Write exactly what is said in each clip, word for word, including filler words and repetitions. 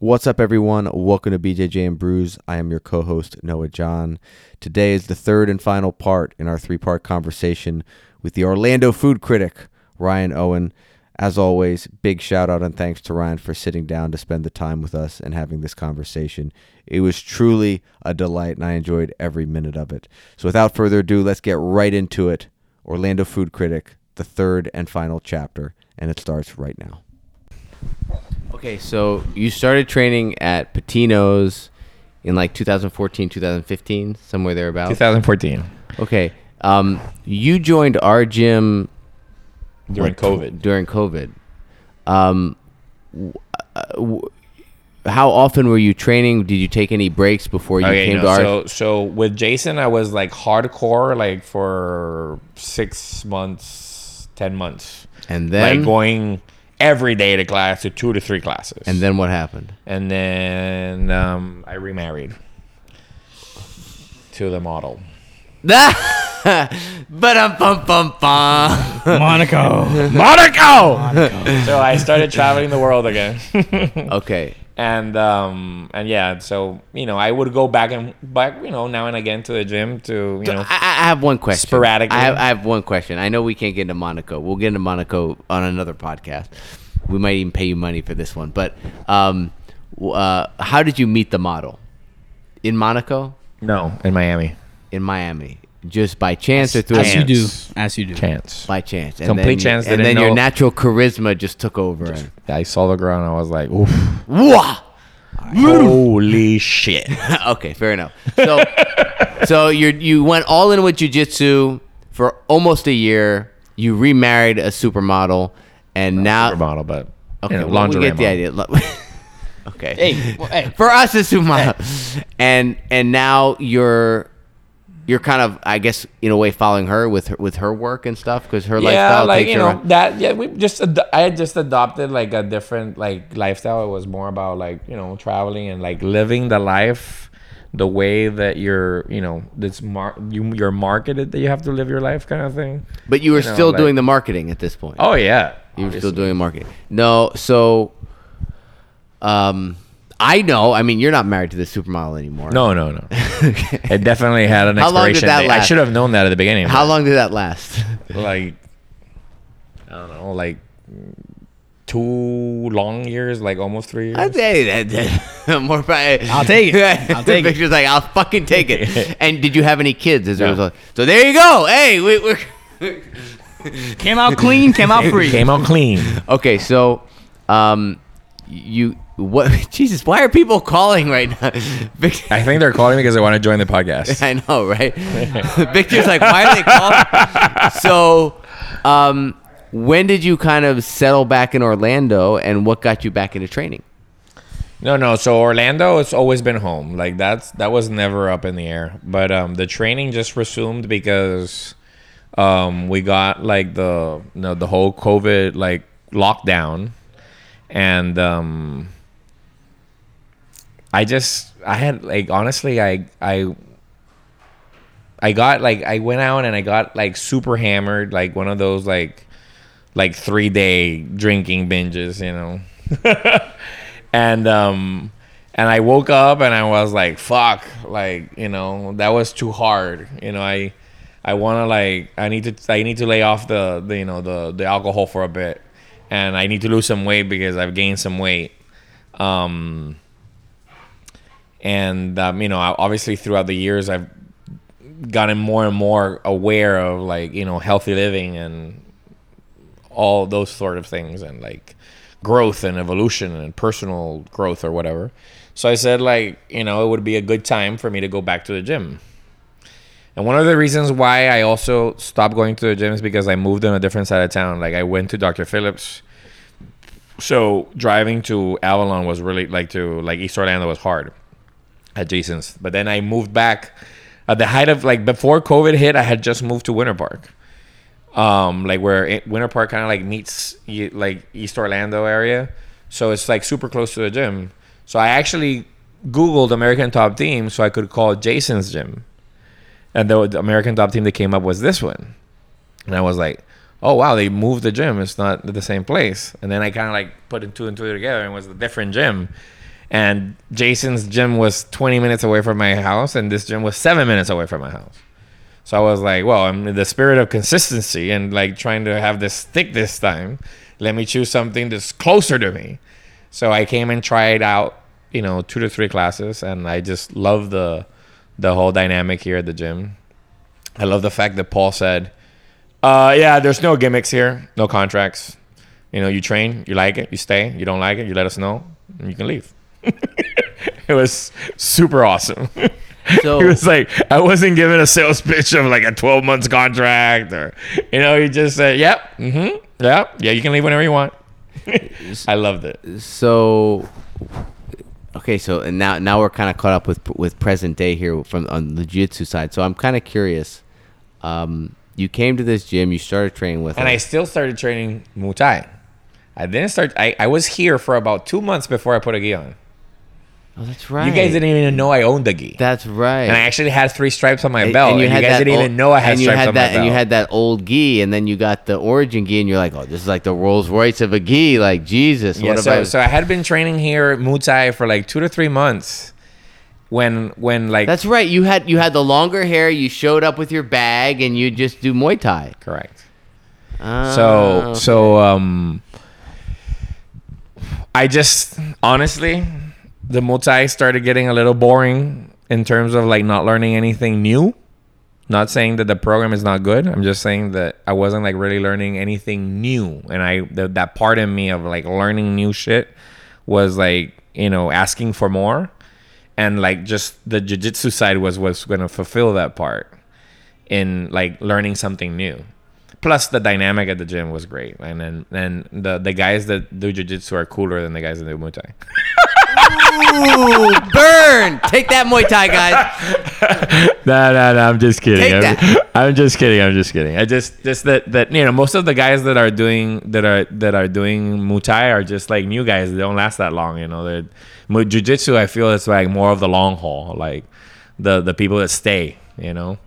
What's up, everyone? Welcome to B J J and Brews. I am your co-host, Noah John. Today is the third and final part in our three-part conversation with the Orlando food critic, Ryan Owen. As always, big shout-out and thanks to Ryan for sitting down to spend the time with us and having this conversation. It was truly a delight, and I enjoyed every minute of it. So without further ado, let's get right into it. Orlando Food Critic, the third and final chapter, and it starts right now. Okay, so you started training at Patino's in like two thousand fourteen, two thousand fifteen, somewhere thereabouts. two thousand fourteen. Okay, um, you joined our gym during like, COVID. During COVID, um, w- uh, w- how often were you training? Did you take any breaks before you okay, came no, to our? So, so with Jason, I was like hardcore, like for six months, ten months, and then like going every day to class, to two to three classes. And then what happened? And then um, I remarried to the model. Ba-dum-bum-bum-bum. Monaco. Monaco. Monaco. So I started traveling the world again. Okay. And um and yeah, so you know, I would go back and back, you know, now and again to the gym to you so know. I, I have one question. Sporadically, I have, I have one question. I know we can't get into Monaco. We'll get into Monaco on another podcast. We might even pay you money for this one. But um, uh, how did you meet the model? In Monaco? No, in Miami. In Miami. Just by chance or through as chance. you do, as you do, chance by chance, and complete then, chance. And then know. Your natural charisma just took over. Just, I saw the ground. I was like, "Oof, right. Holy shit!" Okay, fair enough. So, so you you went all in with jiu-jitsu for almost a year. You remarried a supermodel, and Not now supermodel, but okay, you know, well, we get the model. idea. Okay, hey, well, hey. For us, it's supermodel, hey. and and now you're. You're kind of, I guess, in a way, following her with her, with her work and stuff because her yeah, lifestyle. Yeah, like takes you know around. that. Yeah, we just ad- I had just adopted like a different like lifestyle. It was more about like you know traveling and like living the life, the way that you're you know that's mar- you you're marketed that you have to live your life kind of thing. But you were you know, still like, doing the marketing at this point. Oh yeah, you obviously. were still doing marketing. No, so, um. I know. I mean, you're not married to this supermodel anymore. No, no, no. Okay. It definitely had an expiration date. How long did that last? I should have known that at the beginning. How long did that last? Like, I don't know, like two long years, like almost three years. I'll take it. More probably. I'll take it. I'll take it. Picture's like, I'll fucking take it. And did you have any kids as a result? So there you go. Hey, we, we're... Came out clean, came out free. Came out clean. Okay, so um, you... What Jesus? Why are people calling right now? Victor, I think they're calling because they want to join the podcast. I know, right? Victor's like, why are they calling? So, um, when did you kind of settle back in Orlando, and what got you back into training? No, no. So Orlando, it's always been home. Like that's that was never up in the air. But um, the training just resumed because um, we got like the you know, the whole COVID like lockdown, and um. I just, I had like, honestly, I, I, I got like, I went out and I got like super hammered, like one of those like, like three day drinking binges, you know? and, um, and I woke up and I was like, fuck, like, you know, that was too hard. You know, I, I want to like, I need to, I need to lay off the, the, you know, the, the alcohol for a bit, and I need to lose some weight because I've gained some weight. Um, And, um, you know, obviously throughout the years, I've gotten more and more aware of, like, you know, healthy living and all those sort of things and, like, growth and evolution and personal growth or whatever. So I said, like, you know, it would be a good time for me to go back to the gym. And one of the reasons why I also stopped going to the gym is because I moved on a different side of town. Like, I went to Doctor Phillips. So driving to Avalon was really, like, to, like, East Orlando was hard. At Jason's, but then I moved back at the height of like before COVID hit. I had just moved to Winter Park, um, like where it, Winter Park kind of like meets like East Orlando area, so it's like super close to the gym. So I actually Googled American Top Team so I could call Jason's gym, and the American Top Team that came up was this one, and I was like, oh wow, they moved the gym. It's not the same place. And then I kind of like put two and two together, and it was a different gym. And Jason's gym was twenty minutes away from my house, and this gym was seven minutes away from my house. So I was like, well, I'm in the spirit of consistency and like trying to have this stick this time. Let me choose something that's closer to me. So I came and tried out, you know, two to three classes, and I just love the the whole dynamic here at the gym. I love the fact that Paul said, uh, yeah, there's no gimmicks here, no contracts. You know, you train, you like it, you stay, you don't like it, you let us know, and you can leave. It was super awesome. So, it was like, I wasn't given a sales pitch of like a twelve months contract or, you know, he just said, yep, mm-hmm, yep, yeah, you can leave whenever you want. I loved it. So, okay, so and now now we're kind of caught up with with present day here from on the jiu-jitsu side. So I'm kind of curious. Um, you came to this gym, you started training with, and us. I still started training Muay Thai. I didn't start. I, I was here for about two months before I put a gi on. Oh, that's right. You guys didn't even know I owned the gi. That's right. And I actually had three stripes on my and, belt. And you, and you guys didn't old, even know I had stripes had on that, my belt. And you had that old gi, and then you got the origin gi, and you're like, oh, this is like the Rolls Royce of a gi. Like, Jesus. Yeah, what so, about so I had been training here at Muay Thai for like two to three months. When, when like... That's right. You had you had the longer hair. You showed up with your bag, and you just do Muay Thai. Correct. Oh, so, okay. so um, I just, honestly... The Muay Thai started getting a little boring in terms of like not learning anything new. Not saying that the program is not good. I'm just saying that I wasn't like really learning anything new. And I th- that part in me of like learning new shit was like, you know, asking for more. And like just the jiu-jitsu side was what's going to fulfill that part in like learning something new. Plus the dynamic at the gym was great. And then and the, the guys that do jiu-jitsu are cooler than the guys that do Muay Thai. Ooh, burn! Take that Muay Thai, guys. no, no, no. I'm just kidding. Take I'm, that. I'm just kidding. I'm just kidding. I just, just that, that you know, most of the guys that are doing that are that are doing Muay Thai are just like new guys. They don't last that long, you know. They're, jiu-jitsu, I feel, it's like more of the long haul, like the the people that stay, you know.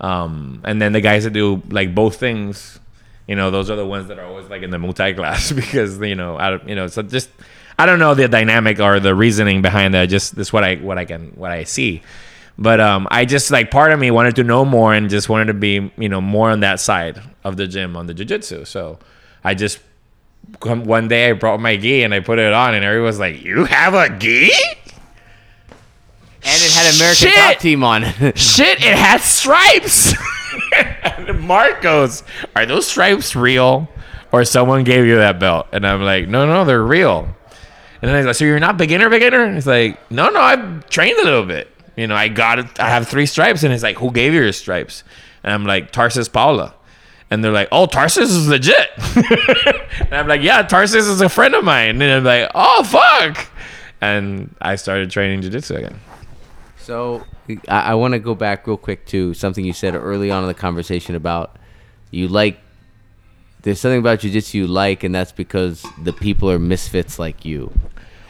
Um, and then the guys that do like both things, you know, those are the ones that are always like in the Muay Thai class because you know, I don't, you know, so just. I don't know the dynamic or the reasoning behind that. Just this what I what I can what I see, but um, I just like part of me wanted to know more and just wanted to be you know more on that side of the gym on the jiu-jitsu. So I just one day I brought my gi and I put it on and everyone's like, "You have a gi?" And it had American Shit. Top Team on. Shit! It had stripes. And Mark goes, "Are those stripes real, or someone gave you that belt?" And I'm like, "No, no, they're real." And then he's like, so you're not beginner, beginner? And he's like, no, no, I've trained a little bit. You know, I got it. I have three stripes. And he's like, who gave you your stripes? And I'm like, Tarsis Paula. And they're like, oh, Tarsis is legit. And I'm like, yeah, Tarsis is a friend of mine. And I'm like, oh, fuck. And I started training jiu-jitsu again. So I, I want to go back real quick to something you said early on in the conversation about you like, there's something about jiu-jitsu you like, and that's because the people are misfits like you.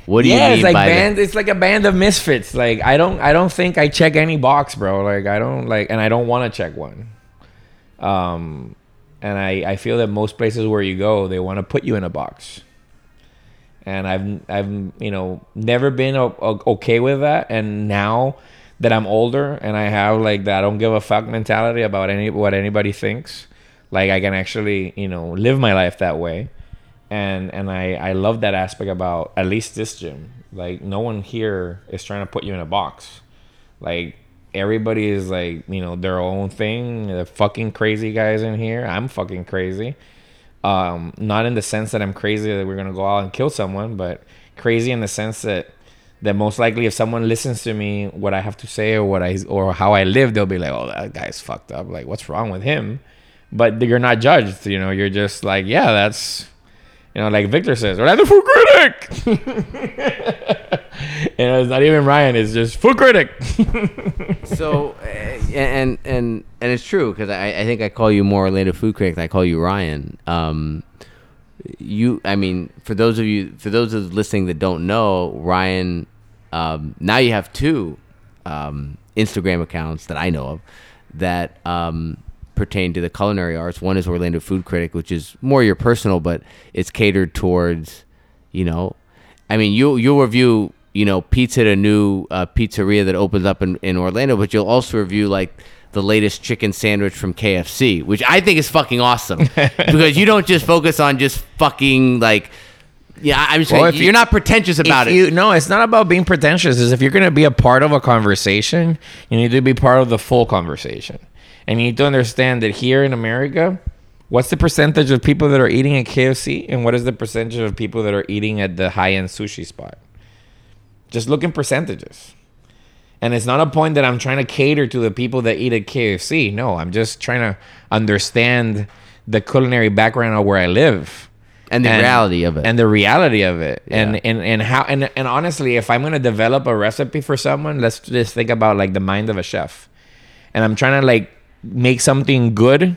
What do yeah, you mean like by band, that? It's like a band of misfits. Like I don't, I don't think I check any box, bro. Like I don't like, and I don't want to check one. Um, and I, I feel that most places where you go, they want to put you in a box. And I've, I've, you know, never been o- o- okay with that. And now that I'm older and I have like that, I don't give a fuck mentality about any what anybody thinks. Like I can actually, you know, live my life that way. And and I, I love that aspect about at least this gym. Like no one here is trying to put you in a box. Like everybody is like, you know, their own thing. The fucking crazy guys in here. I'm fucking crazy. Um, not in the sense that I'm crazy that we're gonna go out and kill someone, but crazy in the sense that that most likely if someone listens to me, what I have to say or what I or how I live, they'll be like, oh, that guy's fucked up. Like what's wrong with him? But you're not judged, you know. You're just like, yeah, that's, you know, like Victor says, Orlando Food Critic. You know, it's not even Ryan; it's just Food Critic. So, and and and it's true because I, I think I call you more Orlando Food Critic than I call you Ryan. Um, you, I mean, for those of you, for those of listening that don't know, Ryan, um, now you have two um, Instagram accounts that I know of that. Um, pertain to the culinary arts. One is Orlando Food Critic, which is more your personal, but it's catered towards, you know, I mean, you, you'll review you know, pizza at a new uh, pizzeria that opens up in, in Orlando, but you'll also review like the latest chicken sandwich from K F C, which I think is fucking awesome because you don't just focus on just fucking like, yeah, I'm just well, saying, you're you, not pretentious about it. You, no, it's not about being pretentious. Is if you're going to be a part of a conversation, you need to be part of the full conversation. And you need to understand that here in America, what's the percentage of people that are eating at K F C and what is the percentage of people that are eating at the high-end sushi spot? Just look in percentages. And it's not a point that I'm trying to cater to the people that eat at K F C. No, I'm just trying to understand the culinary background of where I live. And the and, reality of it. And the reality of it. Yeah. And, and and how and and honestly, if I'm gonna develop a recipe for someone, let's just think about like the mind of a chef. And I'm trying to like make something good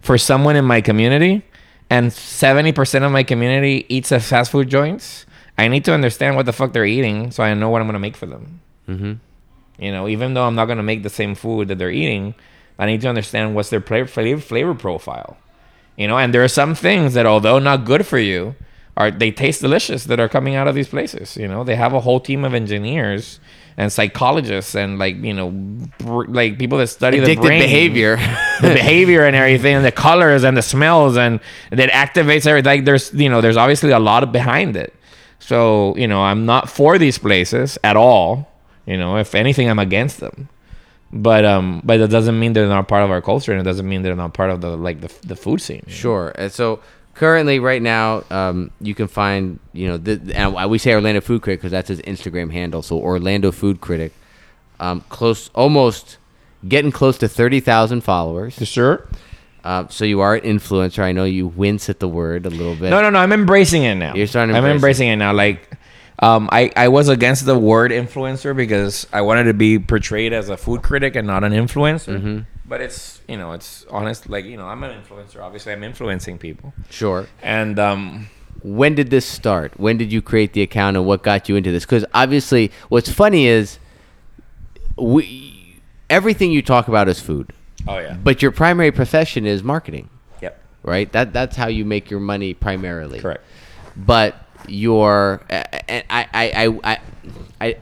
for someone in my community, and seventy percent of my community eats at fast food joints. I need to understand what the fuck they're eating so I know what I'm gonna make for them. Mm-hmm. You know, even though I'm not gonna make the same food that they're eating, I need to understand what's their flavor flavor profile. You know, and there are some things that, although not good for you, are they taste delicious that are coming out of these places. You know, they have a whole team of engineers and psychologists and like you know, br- like people that study addicted the brain behavior, the behavior and everything, and the colors and the smells, and that activates everything. Like there's you know, there's obviously a lot behind it. So you know, I'm not for these places at all. You know, if anything, I'm against them. But um, but that doesn't mean they're not part of our culture, and it doesn't mean they're not part of the like the the food scene. Sure. And so currently, right now, um, you can find you know the, and we say Orlando Food Critic because that's his Instagram handle. So Orlando Food Critic, um, close almost getting close to thirty thousand followers. Sure. Uh, so you are an influencer. I know you wince at the word a little bit. No, no, no. I'm embracing it now. You're starting. To embrace I'm embracing it, it now. Like. Um, I, I was against the word influencer because I wanted to be portrayed as a food critic and not an influencer. Mm-hmm. But it's, you know, it's honest. Like, you know, I'm an influencer. Obviously, I'm influencing people. Sure. And um, when did this start? When did you create the account and what got you into this? Because obviously what's funny is we everything you talk about is food. Oh, yeah. But your primary profession is marketing. Yep. Right? That That's how you make your money primarily. Correct. But... your uh, I, I, I, I, I,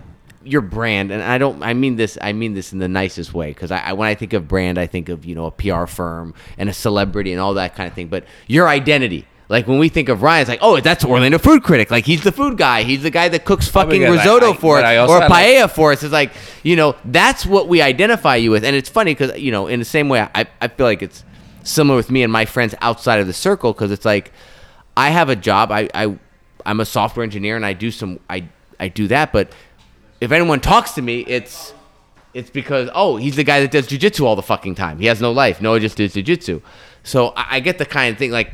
your brand, and I don't. I mean this. I mean this in the nicest way, because I, I, when I think of brand, I think of you know a P R firm and a celebrity and all that kind of thing. But your identity, like when we think of Ryan, it's like, oh, that's Orlando Food Critic. Like he's the food guy. He's the guy that cooks fucking oh, risotto I, I, for us or paella like- for us. It's like you know that's what we identify you with. And it's funny because you know in the same way, I, I feel like it's similar with me and my friends outside of the circle, because it's like I have a job. I. I I'm a software engineer and I do some, I, I do that. But if anyone talks to me, it's, it's because, oh, he's the guy that does jujitsu all the fucking time. He has no life. No, he just does jujitsu. So I, I get the kind of thing, like,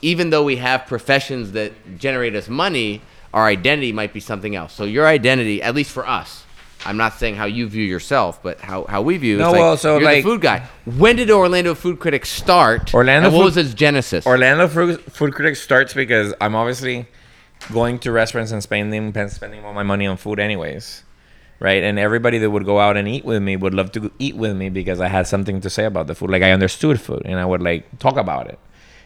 even though we have professions that generate us money, our identity might be something else. So your identity, at least for us, I'm not saying how you view yourself, but how, how we view. No, like, well, so you're like the food guy. When did Orlando Food Critic start? Orlando and what food, was its genesis? Orlando Food Critic starts because I'm obviously going to restaurants and spending spending all my money on food anyways, right? And everybody that would go out and eat with me would love to eat with me because I had something to say about the food. Like I understood food and I would like talk about it.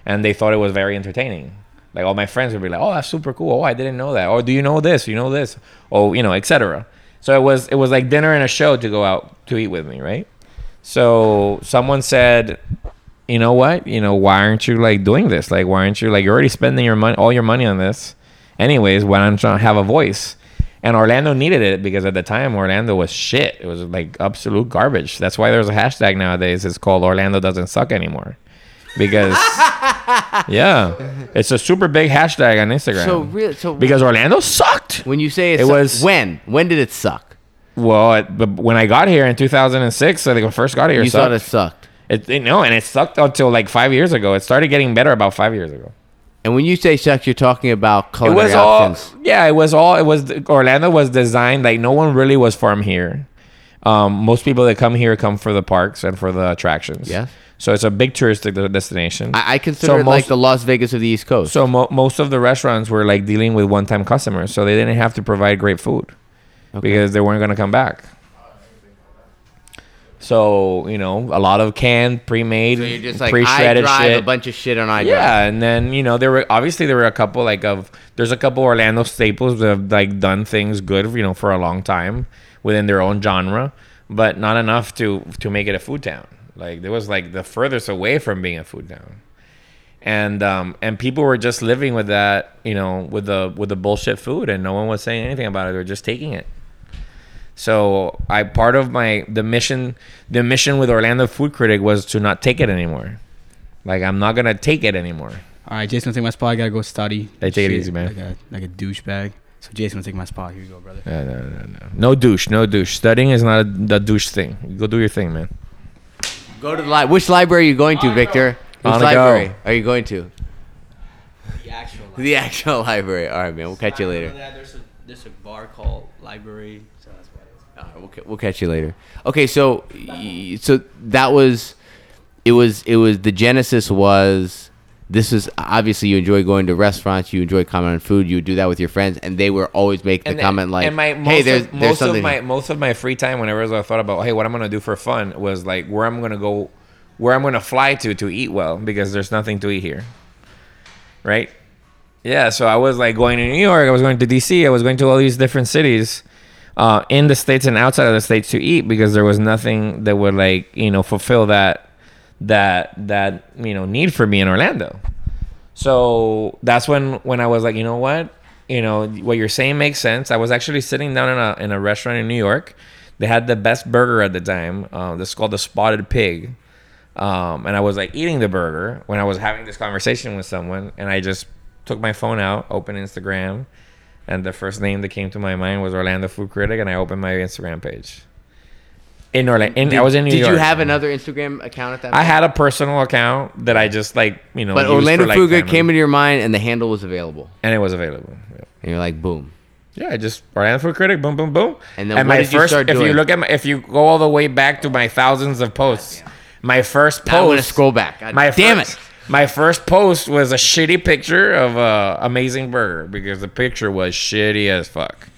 And they thought it was very entertaining. Like all my friends would be like, oh, that's super cool. Oh, I didn't know that. Or do you know this? You know this? Oh, you know, et cetera. So it was, it was like dinner and a show to go out to eat with me, right? So someone said, you know what? You know, why aren't you like doing this? Like, why aren't you like, you're already spending your money, all your money on this. Anyways, when I'm trying to have a voice, and Orlando needed it because at the time Orlando was shit. It was like absolute garbage. That's why there's a hashtag nowadays. It's called Orlando doesn't suck anymore, because yeah, it's a super big hashtag on Instagram. So really, so because Orlando sucked. When you say it, it su- was when when did it suck? Well, it, when I got here in two thousand six, I think I first got here. You sucked. Thought it sucked. It, it no, and it sucked until like five years ago. It started getting better about five years ago. And when you say sucks, you're talking about culinary options. All, yeah, it was all. It was Orlando was designed like no one really was from here. Um, most people that come here come for the parks and for the attractions. Yeah. So it's a big touristic destination. I, I consider so it most, like the Las Vegas of the East Coast. So mo- most of the restaurants were like dealing with one-time customers, so they didn't have to provide great food okay. because they weren't going to come back. So, you know, a lot of canned, pre-made, so you're just like, pre-shredded I drive shit. a bunch of shit on I drive. Yeah, and then, you know, there were obviously there were a couple like of there's a couple Orlando staples that have like done things good, you know, for a long time within their own genre, but not enough to to make it a food town. Like there was like the furthest away from being a food town. And um and people were just living with that, you know, with the with the bullshit food, and no one was saying anything about it. They were just taking it. So I part of my the mission the mission with Orlando Food Critic was to not take it anymore. Like I'm not gonna take it anymore. All right, Jason will take my spot. I gotta go study. Hey, take Shit. it easy, man. Like a like a douchebag. So Jason will take my spot. Here you go, brother. No, no, no, no. No douche, no douche. Studying is not a, a douche thing. You go do your thing, man. Go to the library. Which library are you going to, Victor? Which library go. are you going to? The actual library. The actual library. All right, man. We'll catch you later. There's a there's a bar called Library. Uh, we'll, we'll catch you later. Okay, so so that was it was it was the genesis was this is obviously you enjoy going to restaurants, you enjoy commenting on food, you do that with your friends, and they were always making and the comment like, and my, "Hey, there's, of, there's most something." Of my, most of my free time, whenever I thought about, "Hey, what I'm gonna do for fun," was like where I'm gonna go, where I'm gonna fly to to eat well because there's nothing to eat here, right? Yeah, so I was like going to New York, I was going to D C, I was going to all these different cities. Uh, in the States and outside of the States to eat because there was nothing that would like, you know, fulfill that, that, that, you know, need for me in Orlando. So that's when, when I was like, you know what, you know, what you're saying makes sense. I was actually sitting down in a, in a restaurant in New York. They had the best burger at the time. Uh, this is called the Spotted Pig. Um, and I was like eating the burger when I was having this conversation with someone, and I just took my phone out, opened Instagram. And the first name that came to my mind was Orlando Food Critic, and I opened my Instagram page. In Orlando, in, did, I was in New did York. Did you have another Instagram account at that point? I had a personal account that I just like, you know. But Orlando Food Critic came into your mind, and the handle was available. And it was available. Yeah. And you're like, boom. Yeah, I just Orlando Food Critic, boom, boom, boom. And then and what my did first, you start doing? If you look at, my, if you go all the way back to my thousands of posts, God, my first post. I'm gonna scroll back. God, my damn first, it. My first post was a shitty picture of uh, amazing burger because the picture was shitty as fuck.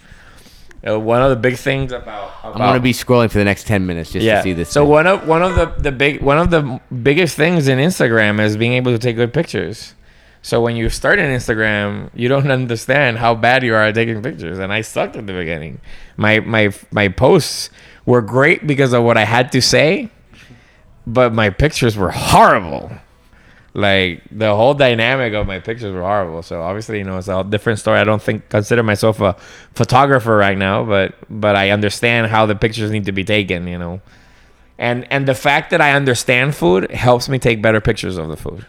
Uh, one of the big things about, about I'm gonna be scrolling for the next ten minutes just yeah. to see this. So thing. one of one of the, the big one of the biggest things in Instagram is being able to take good pictures. So when you start an Instagram, you don't understand how bad you are at taking pictures, and I sucked at the beginning. My my my posts were great because of what I had to say, but my pictures were horrible. Like the whole dynamic of my pictures were horrible. So obviously, you know, it's a different story. I don't think consider myself a photographer right now, but but I understand how the pictures need to be taken, you know. And and the fact that I understand food helps me take better pictures of the food.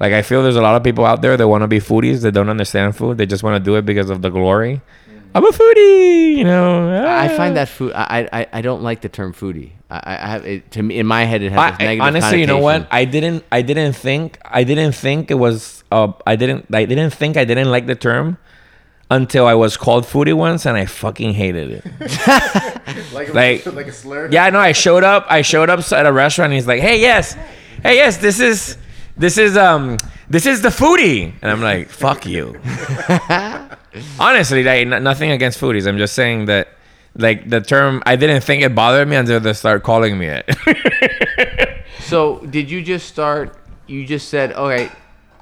Like I feel there's a lot of people out there that want to be foodies that don't understand food. They just want to do it because of the glory. I'm a foodie, you know. Ah. I find that food. I, I I don't like the term foodie. I I have it to me in my head. It has this I, negative. Honestly, you know what? I didn't. I didn't think. I didn't think it was. Uh, I didn't. I didn't think I didn't like the term until I was called foodie once, and I fucking hated it. like, like like a slur. Yeah, I know. I showed up. I showed up at a restaurant. And he's like, "Hey, yes, hey, yes. This is this is um this is the foodie," and I'm like, "Fuck you." Honestly, like, nothing against foodies. I'm just saying that, like, the term, I didn't think it bothered me until they start calling me it. So, did you just start, you just said, okay,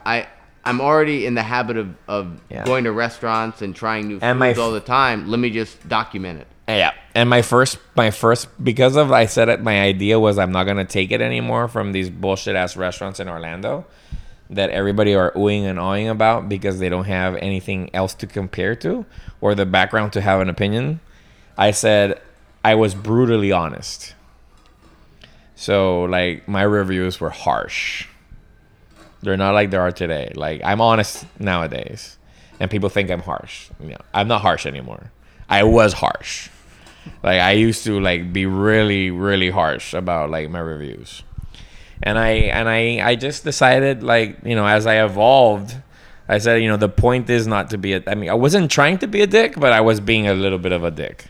I, I'm already in the habit of, of yeah. going to restaurants and trying new and foods all the time. Let me just document it. Yeah. And my first, my first, because of, I said it, my idea was I'm not going to take it anymore from these bullshit-ass restaurants in Orlando that everybody are oohing and awing about because they don't have anything else to compare to or the background to have an opinion. I said I was brutally honest. So, like, my reviews were harsh. They're not like they are today. Like, I'm honest nowadays. And people think I'm harsh. You know, I'm not harsh anymore. I was harsh. Like, I used to, like, be really, really harsh about, like, my reviews. And I and I, I just decided, like, you know, as I evolved, I said, you know, the point is not to be a, I mean, I wasn't trying to be a dick, but I was being a little bit of a dick.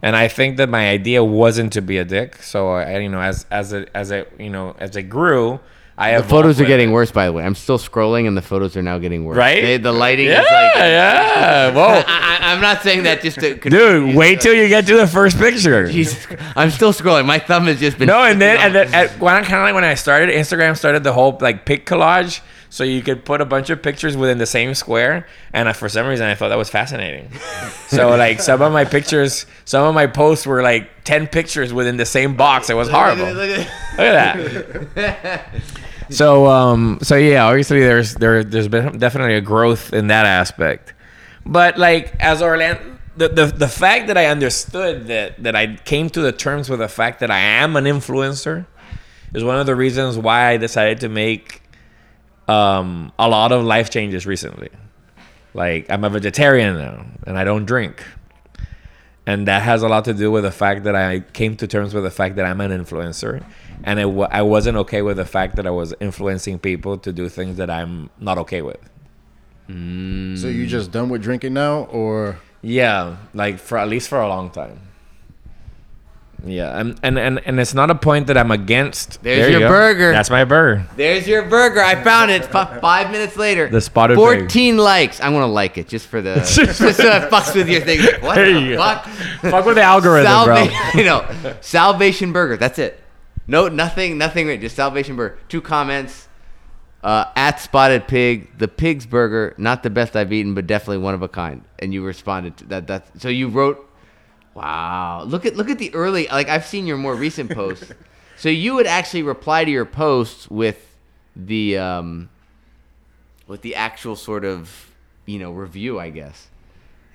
And I think that my idea wasn't to be a dick. So, I, you know, as as it, as it, you know, as it grew, I have the photos are getting worse, by the way. I'm still scrolling, and the photos are now getting worse. Right? They, the lighting yeah, is like... Yeah, yeah. Whoa. I, I, I'm not saying that just to... Dude, wait till you get to the first picture. Jesus, I'm still scrolling. My thumb has just been... No, and then, and then at, kind of like when I started, Instagram started the whole like pic collage, so you could put a bunch of pictures within the same square, and I, for some reason, I thought that was fascinating. So, like, some of my pictures, some of my posts were like ten pictures within the same box. It was horrible. Look at that. So, um, so yeah, obviously there's there there's been definitely a growth in that aspect, but like as Orlando, the, the the fact that I understood that that I came to the terms with the fact that I am an influencer is one of the reasons why I decided to make um, a lot of life changes recently. Like I'm a vegetarian now, and I don't drink, and that has a lot to do with the fact that I came to terms with the fact that I'm an influencer. And I, w- I wasn't okay with the fact that I was influencing people to do things that I'm not okay with. Mm. So you just done with drinking now, or? Yeah, like for at least for a long time. Yeah, and and, and, and it's not a point that I'm against. There's there you your go. burger. That's my burger. There's your burger. I found it. It's five minutes later. The spotted fourteen pig. likes. I'm gonna like it just for the just so it fucks with your thing. Like, what there the you fuck? Go. Fuck with the algorithm, Salva- bro. You know, Salvation Burger. That's it. No, nothing, nothing. Just Salvation Burger. Two comments. Uh, at Spotted Pig, the pig's burger, not the best I've eaten, but definitely one of a kind. And you responded to that. That's, so you wrote, "Wow, look at look at the early." Like I've seen your more recent posts. So you would actually reply to your posts with the um, with the actual sort of you know review, I guess.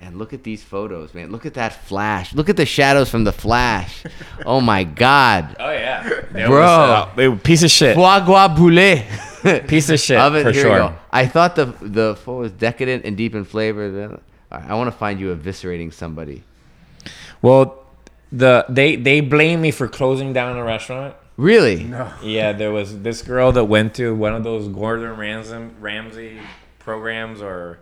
And look at these photos, man. Look at that flash. Look at the shadows from the flash. Oh, my God. Oh, yeah. They Bro. They were piece of shit. Foie gras brûlé. Piece of shit, Oven, for sure. I thought the the pho was decadent and deep in flavor. I want to find you eviscerating somebody. Well, the they, they blame me for closing down a restaurant. Really? No. Yeah, there was this girl that went to one of those Gordon Ramsay, Ramsay programs or...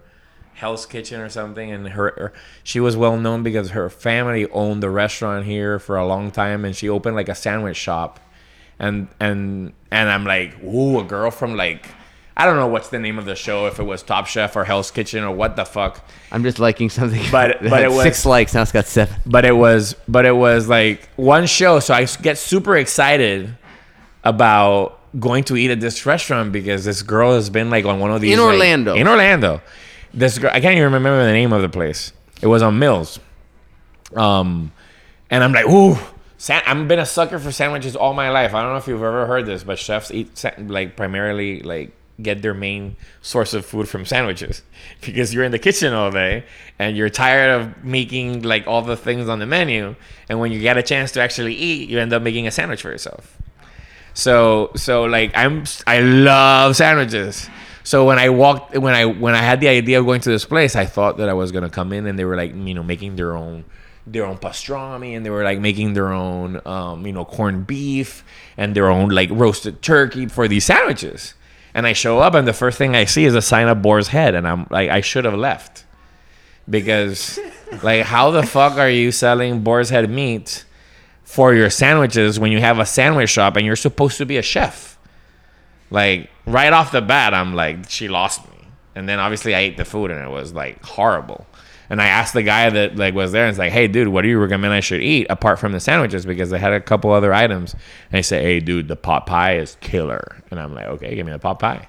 Hell's Kitchen or something, and her, her she was well known because her family owned the restaurant here for a long time, and she opened like a sandwich shop, and and and I'm like, ooh, a girl from like I don't know what's the name of the show, if it was Top Chef or Hell's Kitchen or what the fuck. I'm just liking something, but but it was six likes now, it's got seven. But it was but it was like one show, so I get super excited about going to eat at this restaurant because this girl has been like on one of these in Orlando, like, in Orlando. This girl, I can't even remember the name of the place. It was on Mills, um, and I'm like, ooh, san- I've been a sucker for sandwiches all my life. I don't know if you've ever heard this, but chefs eat sa- like primarily like get their main source of food from sandwiches because you're in the kitchen all day and you're tired of making like all the things on the menu. And when you get a chance to actually eat, you end up making a sandwich for yourself. So, so like I'm, I love sandwiches. So when I walked, when I when I had the idea of going to this place, I thought that I was gonna come in and they were like, you know, making their own, their own pastrami, and they were like making their own, um, you know, corned beef and their own like roasted turkey for these sandwiches. And I show up and the first thing I see is a sign of Boar's Head, and I'm like, I should have left because, like, how the fuck are you selling Boar's Head meat for your sandwiches when you have a sandwich shop and you're supposed to be a chef? Like, right off the bat, I'm like, she lost me. And then, obviously, I ate the food, and it was, like, horrible. And I asked the guy that, like, was there, and it's like, hey, dude, what do you recommend I should eat apart from the sandwiches? Because they had a couple other items. And he said, hey, dude, the pot pie is killer. And I'm like, okay, give me the pot pie.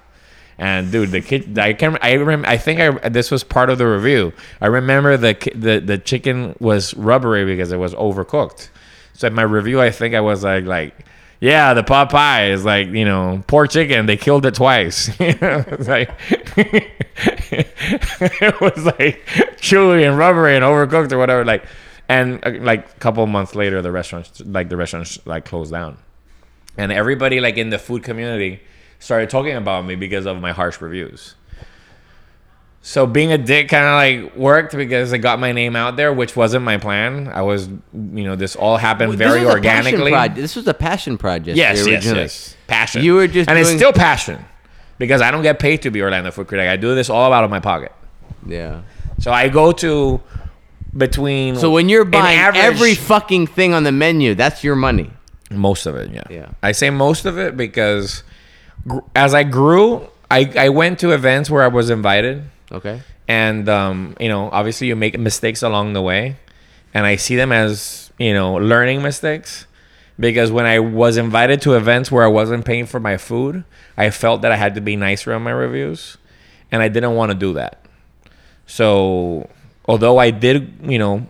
And, dude, the kid, I can I remember, I think I, this was part of the review. I remember the, the, the chicken was rubbery because it was overcooked. So, in my review, I think I was, like, like, yeah, the pot pie is like, you know, poor chicken. They killed it twice. It was like, it was like chewy and rubbery and overcooked or whatever. Like, and uh, like a couple months later, the restaurant, like the restaurant, like closed down, and everybody like in the food community started talking about me because of my harsh reviews. So being a dick kind of like worked because it got my name out there, which wasn't my plan. I was, you know, this all happened well, very this organically. Pro- this was a passion project. Yes, yes, yes. Passion. You were just and doing- it's still passion because I don't get paid to be Orlando Food Critic. I do this all out of my pocket. Yeah. So I go to between. So when you're buying average, every fucking thing on the menu, that's your money. Most of it, yeah. Yeah. I say most of it because as I grew, I, I went to events where I was invited. Okay. And, um, you know, obviously you make mistakes along the way. And I see them as, you know, learning mistakes. Because when I was invited to events where I wasn't paying for my food, I felt that I had to be nicer on my reviews. And I didn't want to do that. So, although I did, you know,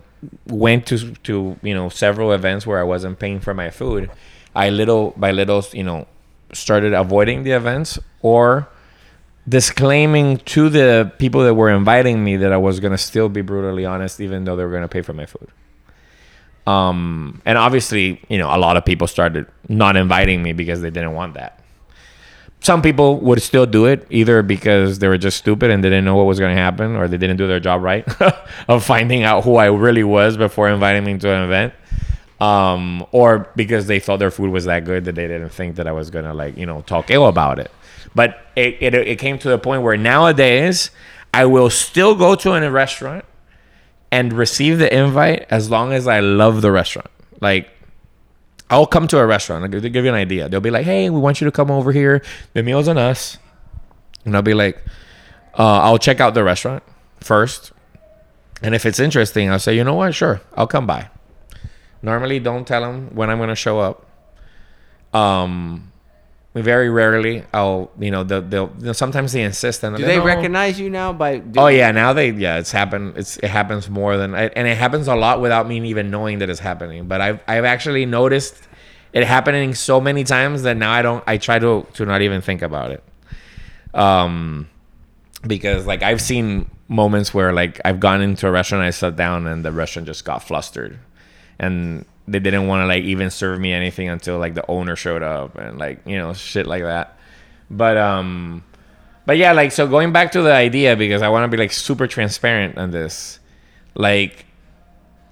went to, to you know, several events where I wasn't paying for my food, I little by little, you know, started avoiding the events or disclaiming to the people that were inviting me that I was going to still be brutally honest, even though they were going to pay for my food. Um, and obviously, you know, a lot of people started not inviting me because they didn't want that. Some people would still do it either because they were just stupid and they didn't know what was going to happen, or they didn't do their job right of finding out who I really was before inviting me to an event. Um, or because they thought their food was that good that they didn't think that I was going to, like, you know, talk ill about it. But it, it it came to the point where nowadays I will still go to a restaurant and receive the invite as long as I love the restaurant. Like, I'll come to a restaurant. They'll give you an idea. They'll be like, hey, we want you to come over here. The meal's on us. And I'll be like, uh, I'll check out the restaurant first. And if it's interesting, I'll say, you know what? Sure, I'll come by. Normally, don't tell them when I'm going to show up. Um... Very rarely, I'll, you know, they'll, they'll sometimes they insist on. Do they, they recognize you now by? Oh yeah, now they yeah, it's happened. It's it happens more than, and it happens a lot without me even knowing that it's happening. But I've I've actually noticed it happening so many times that now I don't. I try to to not even think about it, um, because like I've seen moments where like I've gone into a restaurant, I sat down, and the restaurant just got flustered, and they didn't want to like even serve me anything until like the owner showed up and like, you know, shit like that. But um, but yeah, like, so going back to the idea, because I want to be like super transparent on this, like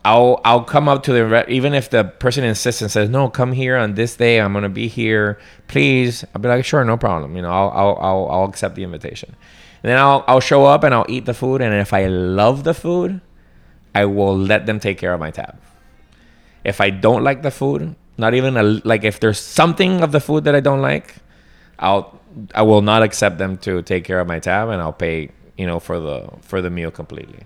I'll I'll come up to the re- even if the person insists and says, no, come here on this day, I'm gonna be here, please. I'll be like, sure, no problem. You know, I'll I'll I'll, I'll accept the invitation, and then I'll I'll show up and I'll eat the food, and if I love the food, I will let them take care of my tab. If I don't like the food, not even a, like if there's something of the food that I don't like, I'll I will not accept them to take care of my tab, and I'll pay, you know, for the for the meal completely.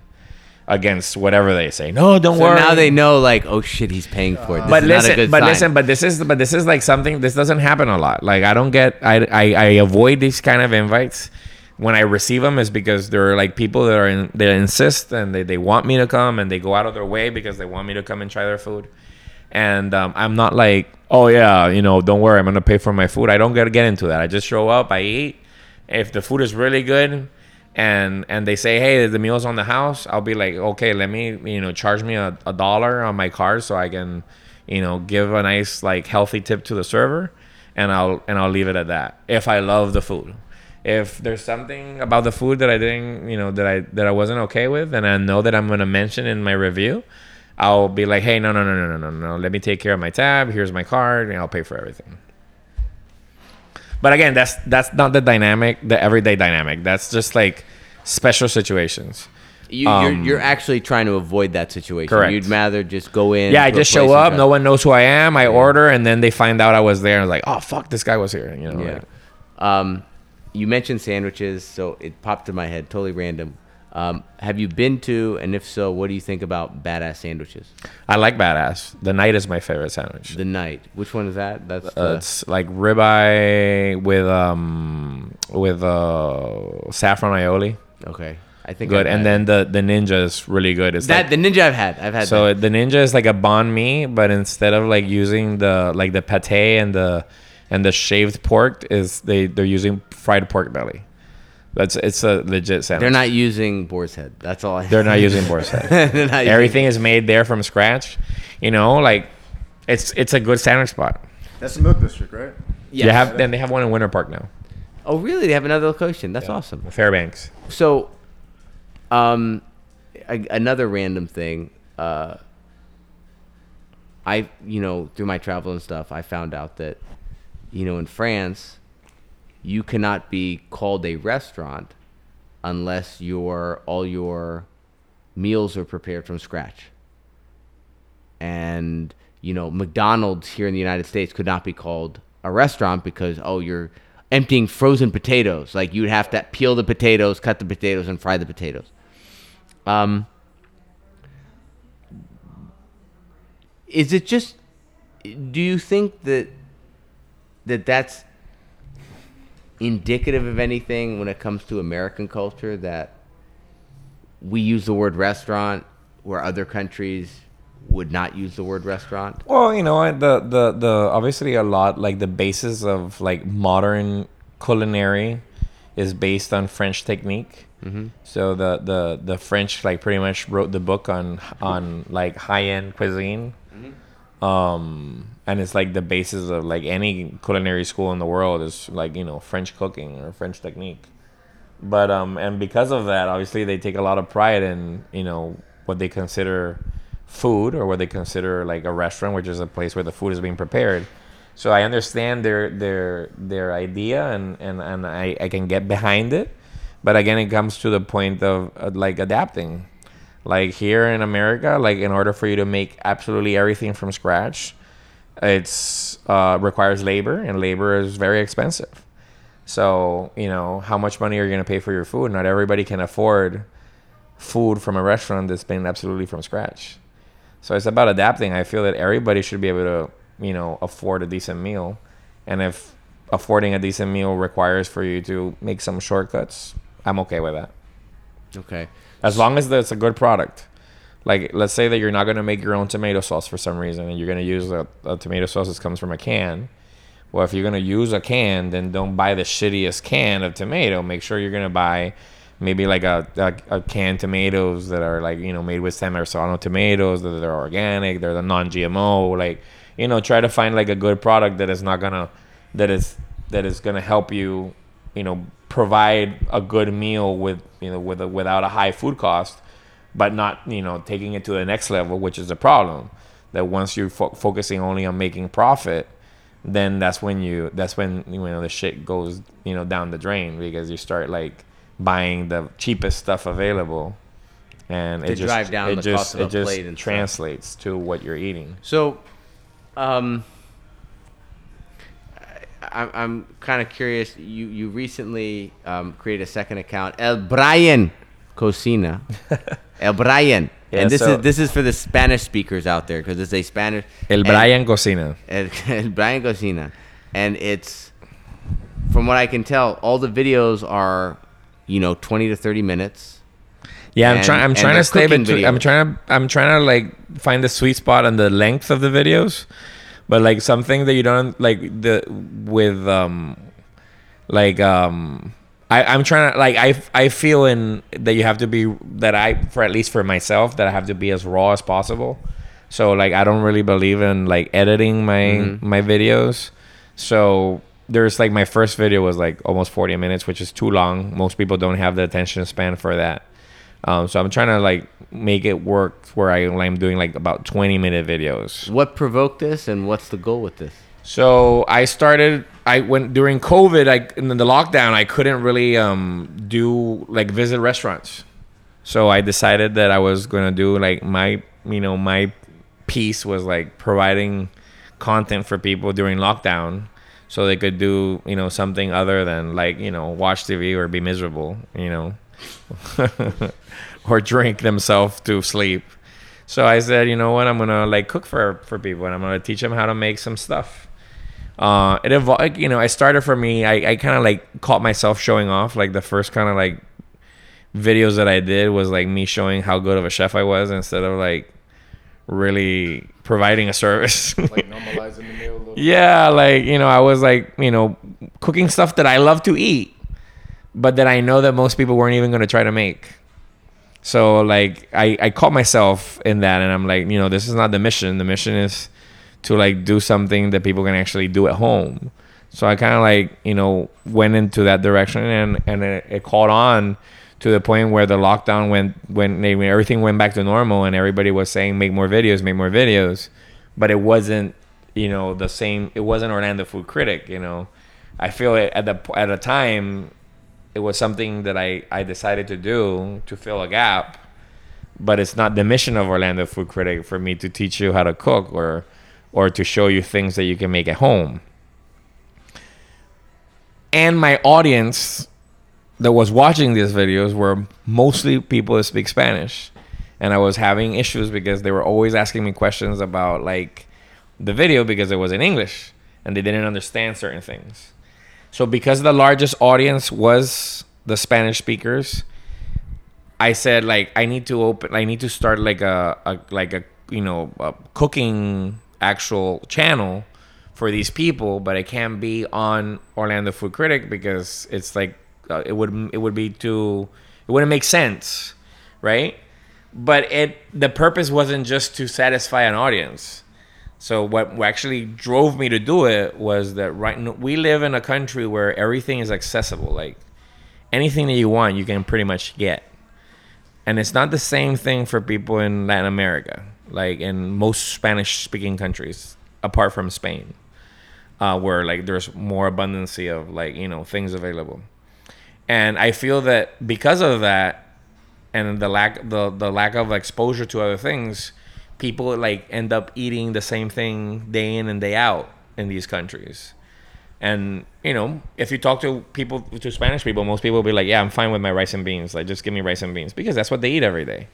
Against whatever they say. No, don't so worry. Now they know, like, oh shit, he's paying for it. This but is listen, not a good but sign. listen, but this is but this is like something. This doesn't happen a lot. Like I don't get. I I, I avoid these kind of invites. When I receive them is because there are like people that are in, they insist and they, they want me to come, and they go out of their way because they want me to come and try their food. And um, I'm not like, oh yeah, you know, don't worry, I'm gonna pay for my food. I don't gotta get into that. I just show up, I eat. If the food is really good, and and they say, hey, the meal's on the house, I'll be like, okay, let me, you know, charge me a, a dollar on my card so I can, you know, give a nice like healthy tip to the server, and I'll and I'll leave it at that. If I love the food. If there's something about the food that I didn't, you know, that I that I wasn't okay with, and I know that I'm gonna mention in my review, I'll be like, hey, no, no, no, no, no, no, no. Let me take care of my tab. Here's my card, and I'll pay for everything. But again, that's that's not the dynamic, the everyday dynamic. That's just like special situations. You, um, you're, you're actually trying to avoid that situation. Correct. You'd rather just go in. Yeah, I just show up. No one knows who I am. I yeah. order, and then they find out I was there, and like, oh fuck, this guy was here. You know. Yeah. Like, um. You mentioned sandwiches, so it popped in my head, totally random. Um, have you been to, and if so, what do you think about Badass Sandwiches? I like Badass. The Night is my favorite sandwich. The Night. Which one is that? That's the... uh, it's like ribeye with um with uh, saffron aioli. Okay, I think good. And then the, the ninja is really good. It's that like, the ninja I've had. I've had. So that. The ninja is like a banh mi, but instead of like using the like the pate and the and the shaved pork, is they they're using fried pork belly. That's it's a legit sandwich. They're not using boar's head. That's all. I They're not using boar's head. Everything using. Is made there from scratch. You know, like it's it's a good sandwich spot. That's the Milk District, right? Yeah. You have, then they have one in Winter Park now. Oh, really? They have another location. That's yeah. awesome. Fairbanks. So, um, I, another random thing. Uh, I you know through my travel and stuff, I found out that. You know, in France, you cannot be called a restaurant unless your all your meals are prepared from scratch. And, you know, McDonald's here in the United States could not be called a restaurant because, oh, you're emptying frozen potatoes. Like, you'd have to peel the potatoes, cut the potatoes, and fry the potatoes. Um, is it just... Do you think that that that's indicative of anything when it comes to American culture, that we use the word restaurant where other countries would not use the word restaurant? Well, you know, the the the obviously a lot, like the basis of like modern culinary is based on French technique. Mm-hmm. So the, the the French like pretty much wrote the book on on like high-end cuisine. Mm-hmm. Um, and it's like the basis of like any culinary school in the world is like, you know, French cooking or French technique. But, um, and because of that, obviously they take a lot of pride in, you know, what they consider food or what they consider like a restaurant, which is a place where the food is being prepared. So I understand their, their, their idea and, and, and I, I can get behind it. But again, it comes to the point of uh, like adapting. Like here in America, like in order for you to make absolutely everything from scratch, it's uh, requires labor, and labor is very expensive. So, you know, how much money are you going to pay for your food? Not everybody can afford food from a restaurant that's been absolutely from scratch. So it's about adapting. I feel that everybody should be able to, you know, afford a decent meal. And if affording a decent meal requires for you to make some shortcuts, I'm okay with that. Okay. As long as that's a good product. Like, let's say that you're not going to make your own tomato sauce for some reason, and you're going to use a, a tomato sauce that comes from a can. Well, if you're going to use a can, then don't buy the shittiest can of tomato. Make sure you're going to buy maybe like a, a, a canned tomatoes that are like, you know, made with San Marzano tomatoes, that they're organic, they're the non-G M O. Like, you know, try to find like a good product that is not going to, that is, that is going to help you, you know, provide a good meal with, you know, with a, without a high food cost, but not, you know, taking it to the next level, which is the problem. That once you're fo- focusing only on making profit, then that's when you that's when you know the shit goes, you know, down the drain, because you start like buying the cheapest stuff available, and it just drive down it the just cost of it the just plate and translates stuff to what you're eating. So, um. I'm kind of curious. You you recently um, created a second account, El Brian Cocina, El Brian, yeah, and this so is this is for the Spanish speakers out there, because it's a Spanish. El Brian and, Cocina. El, El Brian Cocina, and it's, from what I can tell, all the videos are, you know, twenty to thirty minutes. Yeah, I'm trying. I'm trying to stay between. I'm trying to. I'm trying to like find the sweet spot on the length of the videos. But like something that you don't like the with um like um I, I'm trying to like I, I feel in that you have to be that I for at least for myself that I have to be as raw as possible. So like I don't really believe in like editing my mm-hmm. my videos. So there's like my first video was like almost forty minutes, which is too long. Most people don't have the attention span for that. Um, so I'm trying to like make it work where I, I'm doing like about twenty minute videos. What provoked this, and what's the goal with this? So I started, I went during COVID, I, in the lockdown, I couldn't really um, do like visit restaurants. So I decided that I was going to do like my, you know, my piece was like providing content for people during lockdown, so they could do, you know, something other than like, you know, watch T V or be miserable, you know. Or drink themselves to sleep. So I said, you know what, I'm gonna like cook for for people, and I'm gonna teach them how to make some stuff. Uh, it evolved, you know. I started for me. I, I kind of like caught myself showing off. Like the first kind of like videos that I did was like me showing how good of a chef I was, instead of like really providing a service. Like normalizing the meal a little bit. Yeah, like, you know, I was like, you know, cooking stuff that I love to eat, but that I know that most people weren't even going to try to make. So like I, I caught myself in that, and I'm like, you know, this is not the mission. The mission is to like do something that people can actually do at home. So I kind of like, you know, went into that direction, and, and it, it caught on to the point where the lockdown went, when they, when everything went back to normal, and everybody was saying, make more videos, make more videos. But it wasn't, you know, the same. It wasn't Orlando Food Critic, you know. I feel it at the at a time, it was something that I, I decided to do to fill a gap, but it's not the mission of Orlando Food Critic for me to teach you how to cook or or to show you things that you can make at home. and my audience that was watching these videos were mostly people that speak Spanish. And I was having issues because they were always asking me questions about like the video because it was in English and they didn't understand certain things. So because the largest audience was the Spanish speakers, I said like I need to open, I need to start like a, a like a you know a cooking actual channel for these people, but it can't be on Orlando Food Critic because it's like uh, it would it would be too it wouldn't make sense, right? But it the purpose wasn't just to satisfy an audience. So what actually drove me to do it was that right we live in a country where everything is accessible. Like anything that you want, you can pretty much get. And it's not the same thing for people in Latin America, like in most Spanish-speaking countries, apart from Spain, uh, where like there's more abundance of like you know things available. And I feel that because of that. And the lack, the, the lack of exposure to other things, people like end up eating the same thing day in and day out in these countries. And you know, if you talk to people, to Spanish people, most people will be like, "Yeah, I'm fine with my rice and beans. Like, just give me rice and beans because that's what they eat every day."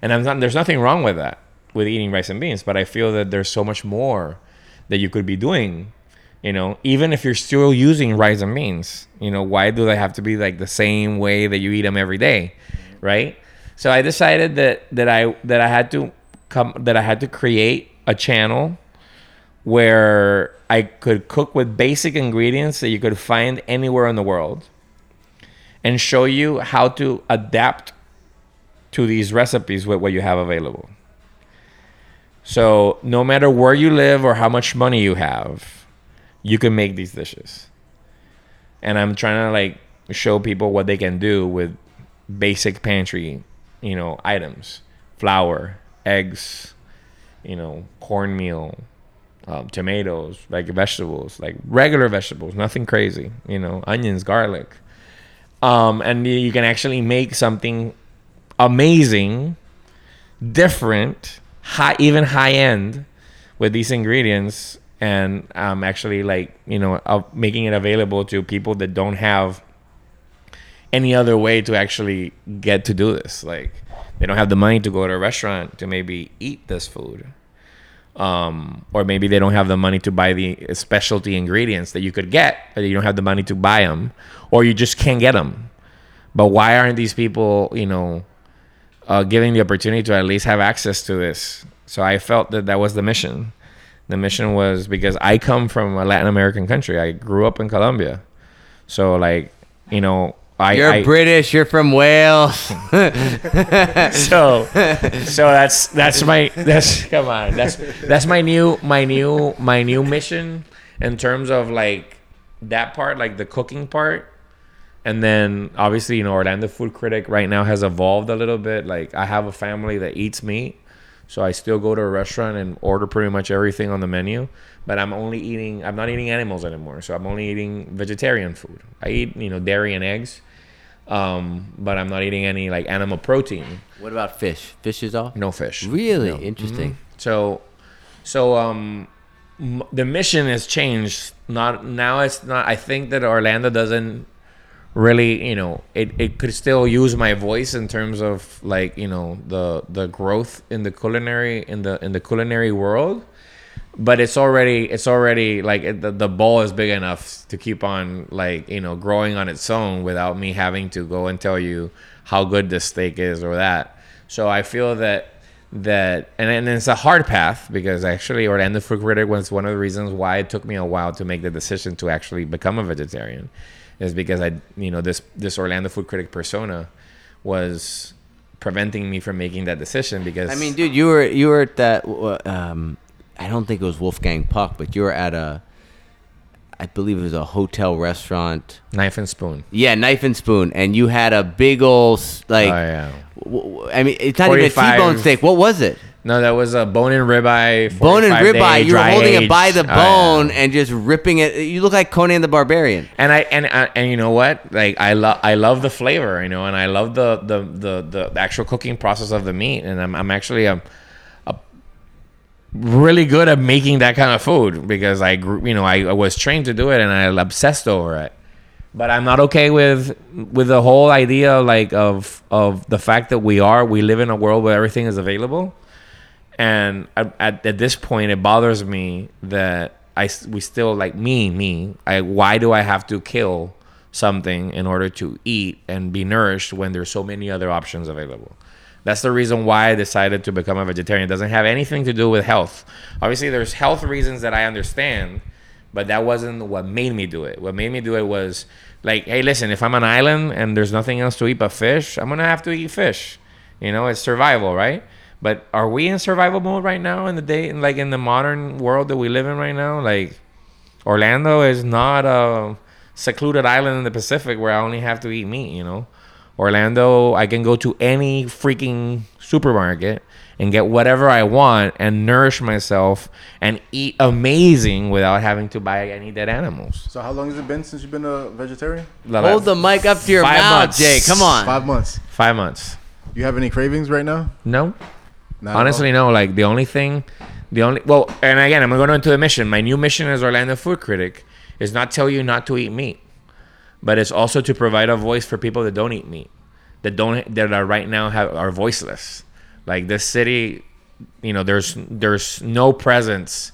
And I'm not, there's nothing wrong with that, with eating rice and beans. But I feel that there's so much more that you could be doing. You know, even if you're still using rice and beans, you know, why do they have to be like the same way that you eat them every day, right? So I decided that, that I that I had to come that I had to create a channel where I could cook with basic ingredients that you could find anywhere in the world and show you how to adapt to these recipes with what you have available. So no matter where you live or how much money you have, you can make these dishes. And I'm trying to like show people what they can do with basic pantry you know, items, flour, eggs, you know, cornmeal, um, tomatoes, like vegetables, like regular vegetables, nothing crazy, you know, onions, garlic. Um, and you can actually make something amazing, different, high, even high end with these ingredients. And um, actually like, you know, uh, making it available to people that don't have any other way to actually get to do this. Like they don't have the money to go to a restaurant to maybe eat this food. Um, or maybe they don't have the money to buy the specialty ingredients that you could get, but you don't have the money to buy them or you just can't get them. But why aren't these people, you know, uh, giving the opportunity to at least have access to this? So I felt that that was the mission. The mission was because I come from a Latin American country. I grew up in Colombia. So like, you know, I, you're I, British. You're from Wales. so, so that's that's my that's come on that's that's my new my new my new mission in terms of like that part, like the cooking part, and then obviously you know Orlando Food Critic right now has evolved a little bit. Like I have a family that eats meat, so I still go to a restaurant and order pretty much everything on the menu. But I'm only eating I'm not eating animals anymore, so I'm only eating vegetarian food. I eat you know dairy and eggs. Um, but I'm not eating any like animal protein. What about fish? Fish is off? No fish. Really? No. Interesting. Mm-hmm. So, so, um, m- the mission has changed. Not now. It's not, I think that Orlando doesn't really, you know, it, it could still use my voice in terms of like, you know, the, the growth in the culinary, in the, in the culinary world, but it's already, it's already like it, the, the ball is big enough to keep on like, you know, growing on its own without me having to go and tell you how good this steak is or that. So I feel that, that, and, and it's a hard path because actually Orlando Food Critic was one of the reasons why it took me a while to make the decision to actually become a vegetarian is because I, you know, this, this Orlando Food Critic persona was preventing me from making that decision because. I mean, dude, you were, you were at that, um, I don't think it was Wolfgang Puck, but you were at a, I believe it was a hotel restaurant. Knife and Spoon. Yeah, Knife and Spoon. And you had a big old, like, oh, yeah. w- w- I mean, it's not even a T-bone steak. What was it? No, that was a bone and ribeye. Bone and ribeye. You were holding aged. It by the bone oh, yeah. and just ripping it. You look like Conan the Barbarian. And I and and, and you know what? Like I love I love the flavor, you know, and I love the the, the the actual cooking process of the meat. And I'm I'm actually a really good at making that kind of food because I grew, you know, I, I was trained to do it and I obsessed over it But I'm not okay with with the whole idea like of of the fact that we are we live in a world where everything is available, and I, at at this point it bothers me that I we still like me me I why do I have to kill something in order to eat and be nourished when there's so many other options available? That's the reason why I decided to become a vegetarian. It doesn't have anything to do with health. Obviously, there's health reasons that I understand, but that wasn't what made me do it. What made me do it was like, hey, listen, if I'm on an island and there's nothing else to eat but fish, I'm going to have to eat fish. You know, it's survival, right? But are we in survival mode right now in the day, like in the modern world that we live in right now? Like, Orlando is not a secluded island in the Pacific where I only have to eat meat, you know? Orlando, I can go to any freaking supermarket and get whatever I want and nourish myself and eat amazing without having to buy any dead animals. So how long has it been since you've been a vegetarian? Hold I've, the mic up to your mouth, months. Jay. Come on. Five months. Five months. You have any cravings right now? No. Not Honestly, no. Like the only thing, the only, well, and again, I'm going into the mission. My new mission as Orlando Food Critic is not tell you not to eat meat, but it's also to provide a voice for people that don't eat meat, that don't that are right now have, are voiceless. Like this city, you know, there's there's no presence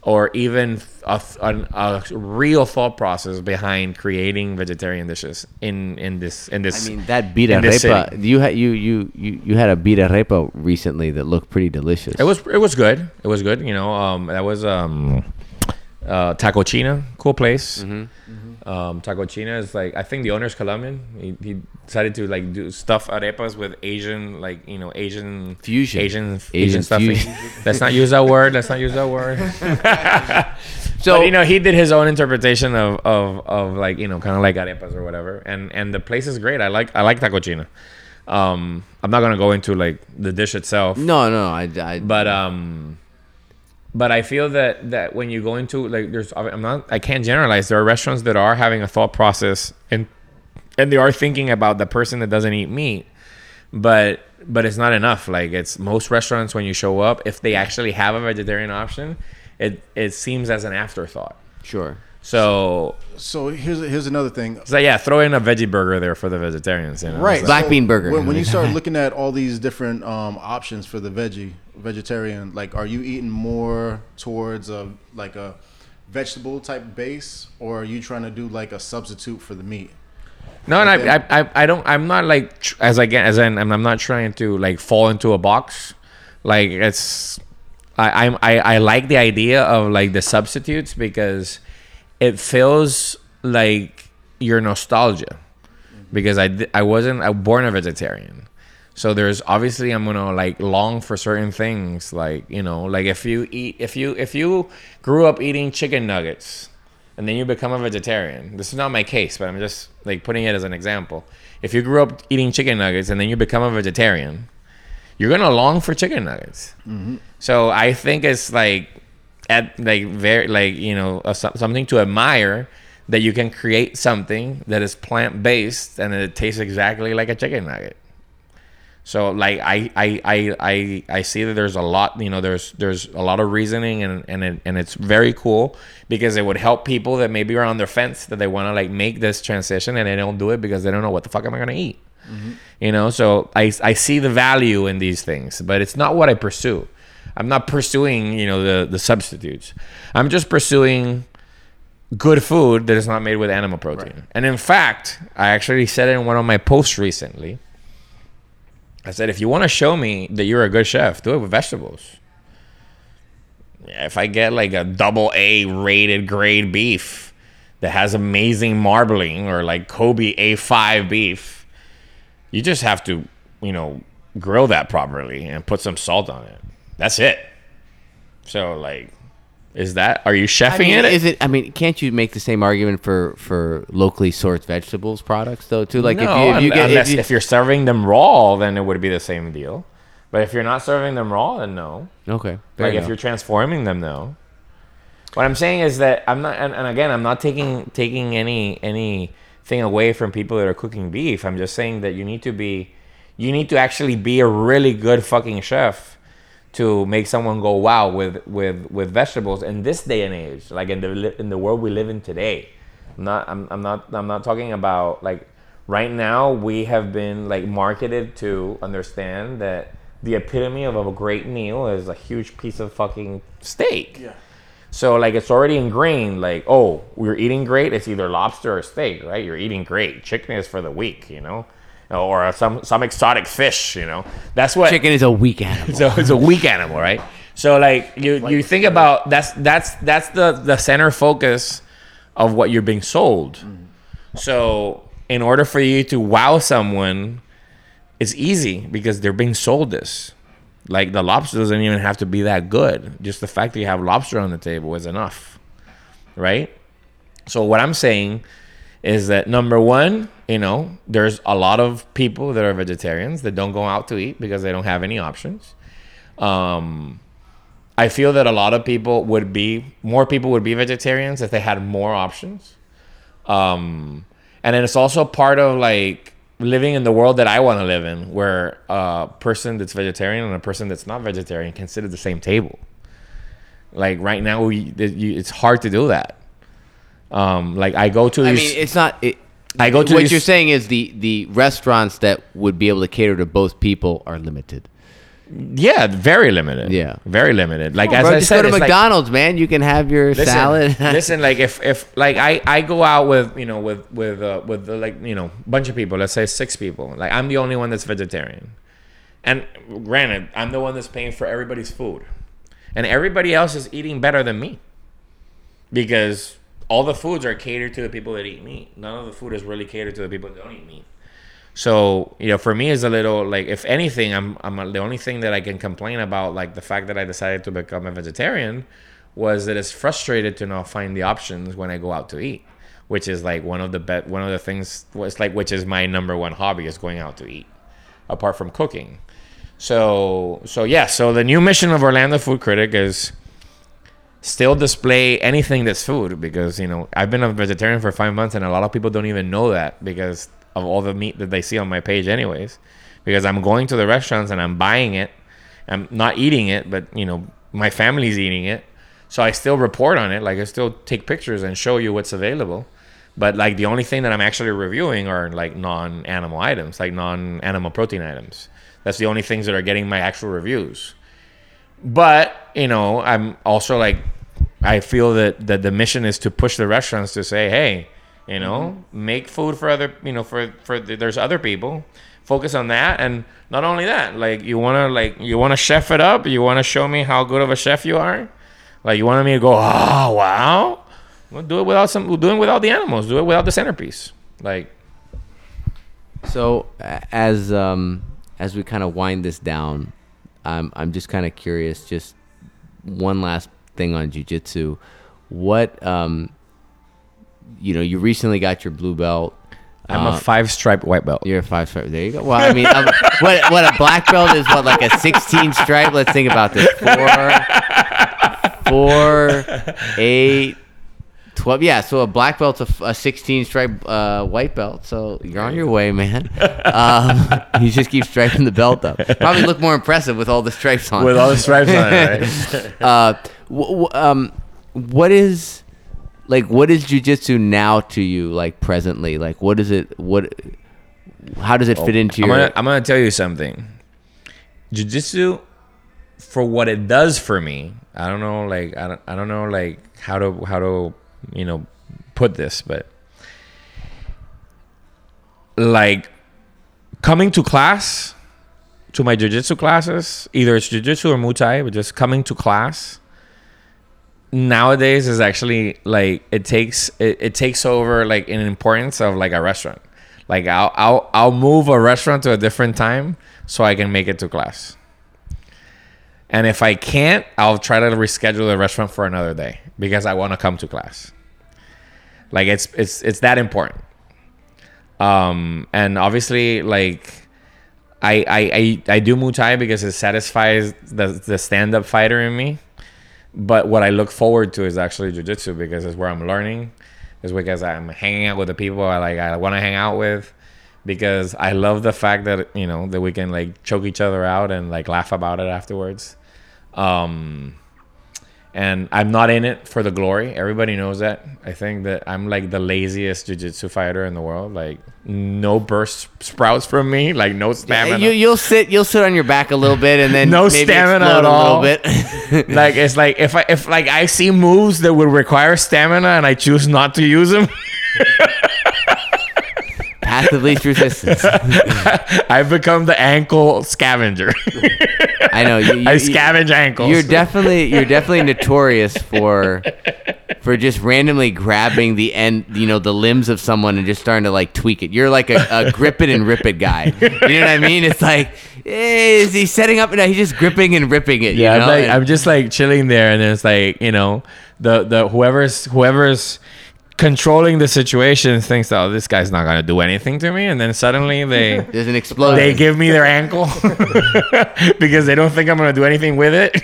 or even a, a, a real thought process behind creating vegetarian dishes in, in this in this. I mean, that birria. You had you you you you had a birria recently that looked pretty delicious. It was it was good. It was good. You know, um, that was um, uh, Taco China, cool place. Mm-hmm. Mm-hmm. Um, Taco China is like, I think the owner's Colombian. He, he decided to like do stuff arepas with Asian, like, you know, Asian fusion, Asian, Asian, Asian stuffing. Fusion. Let's not use that word. Let's not use that word. So, but, you know, he did his own interpretation of, of, of like, you know, kind of like arepas or whatever. And, and the place is great. I like, I like Taco China. Um, I'm not going to go into like the dish itself. No, no, I, I but, um, But I feel that, that when you go into like there's I'm not I can't generalize. There are restaurants that are having a thought process and and they are thinking about the person that doesn't eat meat, but but it's not enough. Like it's most restaurants when you show up, if they actually have a vegetarian option, it it seems as an afterthought. Sure. So so here's here's another thing. So yeah, throw in a veggie burger there for the vegetarians, you know? Right. So black bean burger. When, when you start looking at all these different um, options for the veggie vegetarian, like are you eating more towards a like a vegetable type base, or are you trying to do like a substitute for the meat? No, and, and then, I, I I don't I'm not like as again as in I'm not trying to like fall into a box. Like it's I I'm, I I like the idea of like the substitutes because it feels like your nostalgia, because I, I wasn't I born a vegetarian. So there's obviously I'm gonna like long for certain things, like, you know, like if you eat if you if you grew up eating chicken nuggets and then you become a vegetarian. This is not my case, but I'm just like putting it as an example. If you grew up eating chicken nuggets and then you become a vegetarian, you're gonna long for chicken nuggets. Mm-hmm. So I think it's like at like very like you know uh, something to admire that you can create something that is plant based and it tastes exactly like a chicken nugget. So like I I I I, I see that there's a lot you know there's there's a lot of reasoning and and it, and it's very cool because it would help people that maybe are on their fence that they want to like make this transition and they don't do it because they don't know what the fuck am I gonna eat. Mm-hmm. You know, so I I see the value in these things, but it's not what I pursue. I'm not pursuing, you know, the, the substitutes. I'm just pursuing good food that is not made with animal protein. Right. And in fact, I actually said in one of my posts recently, I said, if you want to show me that you're a good chef, do it with vegetables. Yeah, if I get like a double A rated grade beef that has amazing marbling or like Kobe A five beef, you just have to, you know, grill that properly and put some salt on it. That's it. So, like, is that... Are you chefing I mean, in it? Is it? I mean, can't you make the same argument for, for locally sourced vegetables products, though, too? Like, no, if, you, if, you get, unless, if, you, if you're serving them raw, then it would be the same deal. But if you're not serving them raw, then no. Okay. Like, if you're transforming them, no. What I'm saying is that I'm not... And, and again, I'm not taking taking any anything away from people that are cooking beef. I'm just saying that you need to be... You need to actually be a really good fucking chef to make someone go wow with, with, with vegetables in this day and age, like in the in the world we live in today, Not I'm I'm not I'm not talking about like right now we have been like marketed to understand that the epitome of a great meal is a huge piece of fucking steak. Yeah. So like it's already ingrained, like, oh, we're eating great, it's either lobster or steak, right? You're eating great. Chicken is for the weak, you know? Or some some exotic fish, you know. That's what chicken is a weak animal. So it's a weak animal, right? So like you, like you think about that's that's that's the, the center focus of what you're being sold. Mm. So in order for you to wow someone, it's easy because they're being sold this. Like the lobster doesn't even have to be that good. Just the fact that you have lobster on the table is enough, right? So what I'm saying is that number one, you know, there's a lot of people that are vegetarians that don't go out to eat because they don't have any options. Um, I feel that a lot of people would be, more people would be vegetarians if they had more options. Um, and then it's also part of like, living in the world that I want to live in, where a person that's vegetarian and a person that's not vegetarian can sit at the same table. Like right now, we, it's hard to do that. Um, like I go to. I these, mean, it's not. It, I go to. What these, you're saying is the the restaurants that would be able to cater to both people are limited. Yeah, very limited. Yeah, very limited. Like oh, as bro, I just said, go to McDonald's, like, man. You can have your listen, salad. listen, like if, if like I, I go out with you know with with uh, with the, like you know bunch of people. Let's say six people. Like I'm the only one that's vegetarian, and granted, I'm the one that's paying for everybody's food, and everybody else is eating better than me, because all the foods are catered to the people that eat meat. None of the food is really catered to the people that don't eat meat. So, you know, for me it's a little like, if anything, I'm I'm a, the only thing that I can complain about, like the fact that I decided to become a vegetarian, was that it's frustrated to not find the options when I go out to eat, which is like one of the be- one of the things was like which is my number one hobby is going out to eat, apart from cooking. So so yeah, so the new mission of Orlando Food Critic is still display anything that's food, because you know I've been a vegetarian for five months and a lot of people don't even know that because of all the meat that they see on my page anyways, because I'm going to the restaurants and I'm buying it. I'm not eating it, but you know, my family's eating it. So I still report on it. Like I still take pictures and show you what's available. But like the only thing that I'm actually reviewing are like non-animal items, like non-animal protein items. That's the only things that are getting my actual reviews. But, you know, I'm also like, I feel that, that the mission is to push the restaurants to say, hey, you know, mm-hmm. make food for other, you know, for, for the, there's other people. Focus on that. And not only that, like you want to like, you want to chef it up. You want to show me how good of a chef you are. Like you want me to go, oh, wow. We'll do it without some, we'll do it without the animals. Do it without the centerpiece. Like. So as, um, as we kind of wind this down, I'm, I'm just kind of curious, just one last thing on jiu-jitsu. What, um, you know, you recently got your blue belt. I'm um, a five-stripe white belt. You're a five-stripe. There you go. Well, I mean, um, what what a black belt is, what, like a sixteen-stripe? Let's think about this. four, eight, twelve Yeah, so a black belt's a, a sixteen-stripe uh, white belt. So you're on your way, man. Um, you just keep striping the belt up. Probably look more impressive with all the stripes on it. With all the stripes on it, right? uh, w- w- um, what is... Like, what is jiu-jitsu now to you, like, presently? Like, what is it, what, how does it fit into your... I'm gonna, I'm gonna tell you something. Jiu-jitsu, for what it does for me, I don't know, like, I don't, I don't know, like, how to, how to, you know, put this, but, like, coming to class, to my jiu-jitsu classes, either it's jiu-jitsu or Muay Thai, but just coming to class... nowadays is actually like it takes it, it takes over like an importance of like a restaurant. Like I'll, I'll I'll move a restaurant to a different time so I can make it to class. And if I can't, I'll try to reschedule the restaurant for another day because I want to come to class. Like it's it's it's that important. Um, and obviously like I I I, I do Muay Thai because it satisfies the the stand-up fighter in me. But what I look forward to is actually jiu-jitsu because it's where I'm learning. It's because I'm hanging out with the people I like. I want to hang out with because I love the fact that you know that we can like choke each other out and like laugh about it afterwards. Um, And I'm not in it for the glory. Everybody knows that. I think that I'm like the laziest jiu-jitsu fighter in the world. Like no burst sprouts from me. Like no stamina. You, you'll sit. You'll sit on your back a little bit, and then no maybe stamina at all. A little bit. Like it's like if I if like I see moves that would require stamina, and I choose not to use them. Path of least resistance. I've become the ankle scavenger. I know. You, you, I scavenge you, ankles. You're definitely you're definitely notorious for for just randomly grabbing the end, you know, the limbs of someone and just starting to like tweak it. You're like a, a grip it and rip it guy. You know what I mean? It's like, is he setting up? No, he's just gripping and ripping it. Yeah, you know? I'm, like, and, I'm just like chilling there, and it's like, you know, the the whoever's whoever's. controlling the situation thinks, oh, this guy's not gonna do anything to me, and then suddenly they there's an explosion. They give me their ankle because they don't think I'm gonna do anything with it.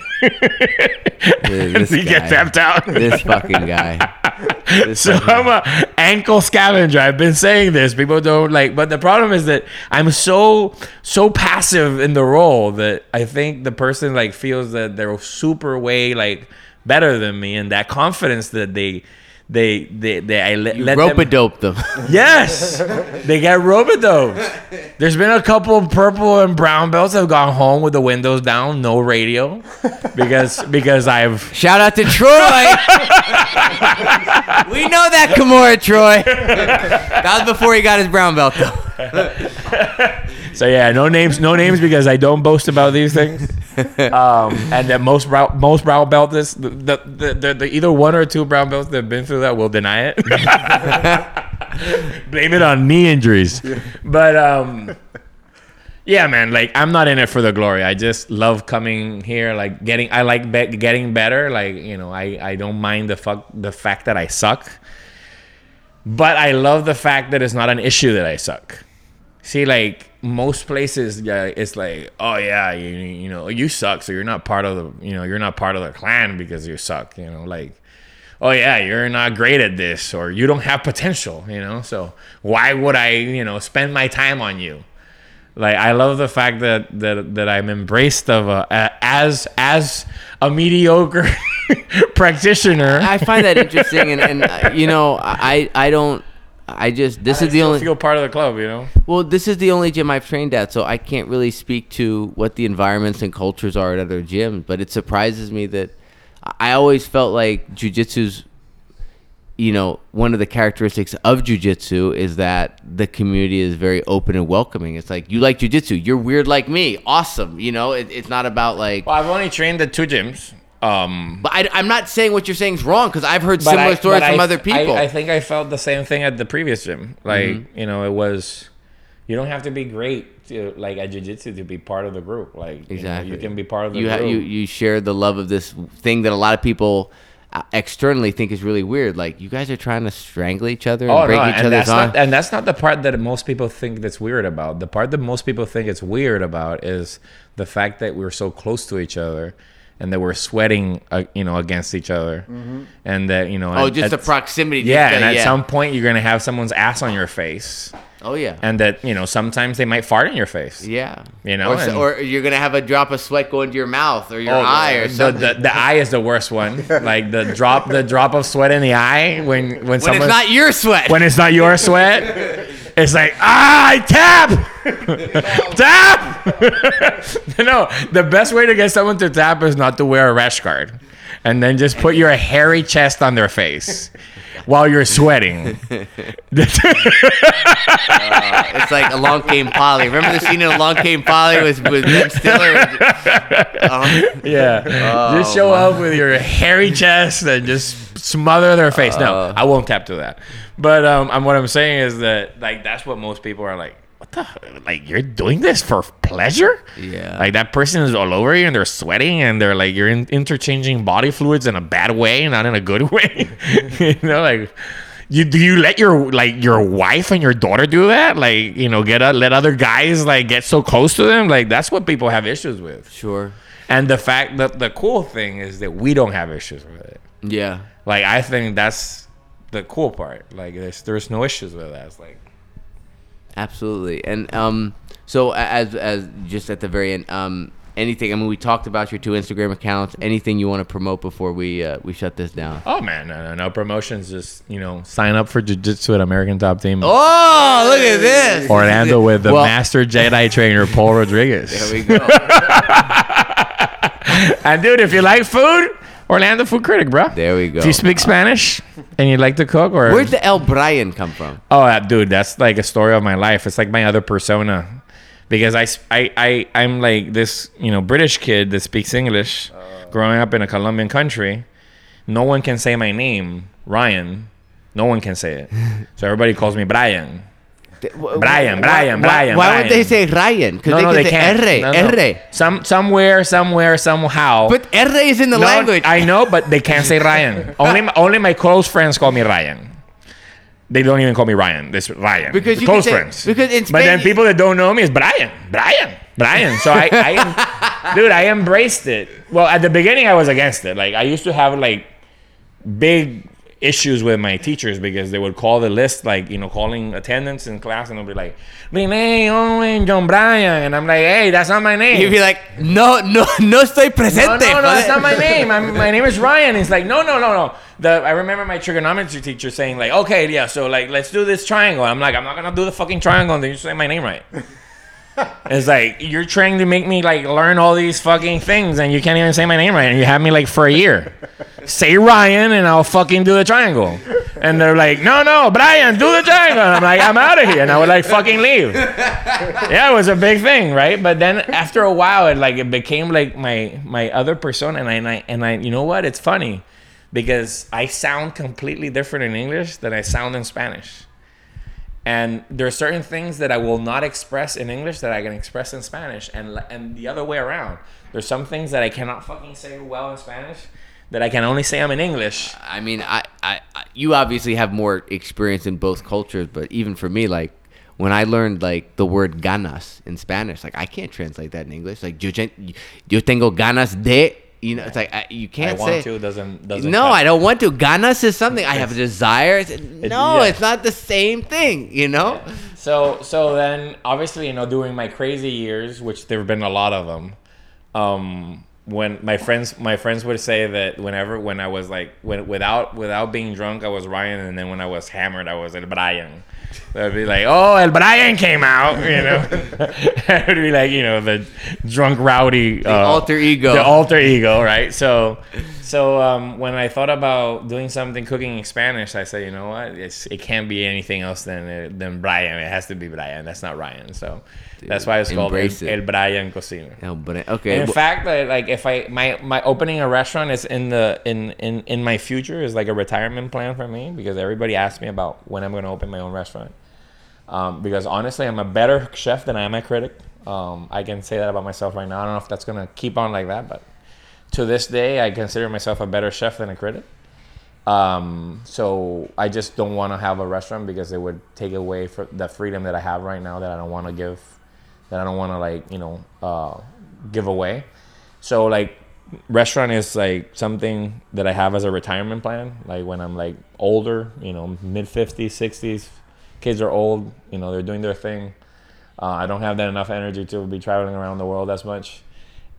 Dude, this and he guy, gets tapped out. This fucking guy. This so fucking I'm guy. A ankle scavenger. I've been saying this. People don't like, but the problem is that I'm so so passive in the role that I think the person like feels that they're super way like better than me, and that confidence that they. They, they, they, I let, let rope a dope them. them. Yes, they got rope a dope. There's been a couple of purple and brown belts that have gone home with the windows down, no radio, because because I've shout out to Troy. We know that Kimura Troy. That was before he got his brown belt though. So yeah, no names, no names, because I don't boast about these things. Um, and that most brown, most brown belt this, the, the, the, the either one or two brown belts that have been through that will deny it. Blame it on knee injuries. But um, yeah, man, like I'm not in it for the glory. I just love coming here, like getting, I like be- getting better. Like, you know, I, I don't mind the fuck the fact that I suck, but I love the fact that it's not an issue that I suck. See, like most places, yeah, it's like, oh yeah, you, you know, you suck, so you're not part of the, you know, you're not part of the clan because you suck, you know, like, oh yeah, you're not great at this, or you don't have potential, you know, so why would I, you know, spend my time on you? Like, I love the fact that that, that I'm embraced of a, a as as a mediocre practitioner. I find that interesting, and, and uh, you know, I I don't. I just this I is the only feel part of the club, you know. Well, this is the only gym I've trained at, so I can't really speak to what the environments and cultures are at other gyms. But it surprises me that I always felt like jiu-jitsu's, you know, one of the characteristics of jiu-jitsu is that the community is very open and welcoming. It's like, you like jiu-jitsu, you're weird like me, awesome. You know, it, it's not about like. Well, I've only trained at two gyms. Um, but I, I'm not saying what you're saying is wrong, because I've heard similar I, stories from I, other people. I, I think I felt the same thing at the previous gym. Like, mm-hmm. you know, it was, you don't have to be great to, like, at jiu-jitsu to be part of the group. Like, exactly. you, know, you can be part of the you group. Ha- you, you share the love of this thing that a lot of people externally think is really weird. Like, you guys are trying to strangle each other and oh, break no, each and other's that's arm. Not, and that's not the part that most people think that's weird about. The part that most people think it's weird about is the fact that we're so close to each other. And that we're sweating, uh, you know, against each other, mm-hmm. and that you know, oh, at, just at, the proximity. Yeah, and at yeah. some point you're gonna have someone's ass on your face. Oh yeah, and that you know, sometimes they might fart in your face. Yeah, you know, or, and, or you're gonna have a drop of sweat go into your mouth or your oh, eye or the, something. The, the eye is the worst one. Like the drop, the drop of sweat in the eye when when, when someone it's not your sweat. When it's not your sweat. It's like, ah, I tap! Tap! No, the best way to get someone to tap is not to wear a rash guard. And then just put your hairy chest on their face while you're sweating. uh, it's like Along Came Polly. Remember the scene in Along Came Polly with, with Ben Stiller? Um, yeah. Oh, just show wow. up with your hairy chest and just smother their face. Uh, no, I won't tap to that. But um, I'm, what I'm saying is that like that's what most people are like, what the? Like, you're doing this for pleasure? Yeah. Like, that person is all over you and they're sweating and they're like, you're in- interchanging body fluids in a bad way, not in a good way. You know, like, you do you let your like your wife and your daughter do that? Like, you know, get a, let other guys like get so close to them? Like, that's what people have issues with. Sure. And the fact that the cool thing is that we don't have issues with it. Yeah. Like, I think that's the cool part. Like, there's there's no issues with that. It's like, absolutely. And um so as as just at the very end, um anything? I mean, we talked about your two Instagram accounts. Anything you want to promote before we uh, we shut this down? Oh man, no, no, no promotions. Just, you know, sign up for jiu-jitsu at American Top Team. Oh, look at this, Orlando with the well, master Jedi trainer Paul Rodriguez. There we go. And dude, if you like food, Orlando Food Critic, bro. There we go. If you speak Spanish and you like to cook, or where'd the El Brian come from? Oh, uh, dude, that's like a story of my life. It's like my other persona. Because I, I, I, I'm like this, you know, British kid that speaks English, uh, growing up in a Colombian country. No one can say my name, Ryan. No one can say it. So everybody calls me Brian. Th- w- Brian, w- Brian, Brian, why, Brian. Why Brian. Would they say Ryan? Because no, they, no, they can't. R, no, no. R. Some, somewhere, somewhere, somehow. But R is in the no, language. I know, but they can't say Ryan. Only, only my close friends call me Ryan. They don't even call me Ryan. This Ryan. Because you close say, friends. Because it's but then people that don't know me is Brian, Brian, Brian. So I, I dude, I embraced it. Well, at the beginning, I was against it. Like I used to have like big issues with my teachers because they would call the list, like, you know, calling attendance in class, and they'll be like, Renee, Owen, John Brian, and I'm like, hey, that's not my name. You'd be like, no, no, no, estoy presente. No, no, no, that's not my name. I'm, my name is Ryan. It's like, no, no, no, no. The, I remember my trigonometry teacher saying like, okay, yeah, so like, let's do this triangle. I'm like, I'm not gonna do the fucking triangle until you say my name right. It's like, you're trying to make me like learn all these fucking things and you can't even say my name right, and you have me like for a year. Say Ryan and I'll fucking do the triangle. And they're like, no, no, Brian, do the triangle. And I'm like, I'm out of here. And I would like fucking leave. Yeah, it was a big thing, right? But then after a while, it like it became like my my other persona. And I, and I, and I you know what? It's funny because I sound completely different in English than I sound in Spanish. And there are certain things that I will not express in English that I can express in Spanish, and and the other way around. There's some things that I cannot fucking say well in Spanish that I can only say I'm in English. I mean, I, I, I you obviously have more experience in both cultures, but even for me, like when I learned like the word ganas in Spanish, like I can't translate that in English. Like yo, yo tengo ganas de. You know, it's like I, you can't I want say. To doesn't doesn't. No, cut. I don't want to. Ganas is something I have a desire. It's, no, it, yeah. It's not the same thing. You know. Yeah. So so then obviously, you know, during my crazy years, which there have been a lot of them, um, when my friends my friends would say that whenever when I was like when without without being drunk I was Ryan, and then when I was hammered I was El Brian. They'd be like, oh, El Brian came out, you know. It'd be like, you know, the drunk rowdy. The uh, alter ego. The alter ego, right? So, so um, when I thought about doing something, cooking in Spanish, I said, you know what? It's, it can't be anything else than than Brian. It has to be Brian. That's not Ryan. So dude, that's why it's called El, it. El Brian Cocina. El Brian. Okay. In well, fact, like if I my, my opening a restaurant is in the in, in, in my future is like a retirement plan for me, because everybody asks me about when I'm going to open my own restaurant. Um, because honestly, I'm a better chef than I am a critic. Um, I can say that about myself right now. I don't know if that's going to keep on like that, but to this day, I consider myself a better chef than a critic. Um, so I just don't want to have a restaurant because it would take away for the freedom that I have right now that I don't want to give, that I don't want to like, you know, uh, give away. So like restaurant is like something that I have as a retirement plan. Like when I'm like older, you know, mid fifties, sixties. Kids are old, you know, they're doing their thing. Uh, I don't have that enough energy to be traveling around the world as much.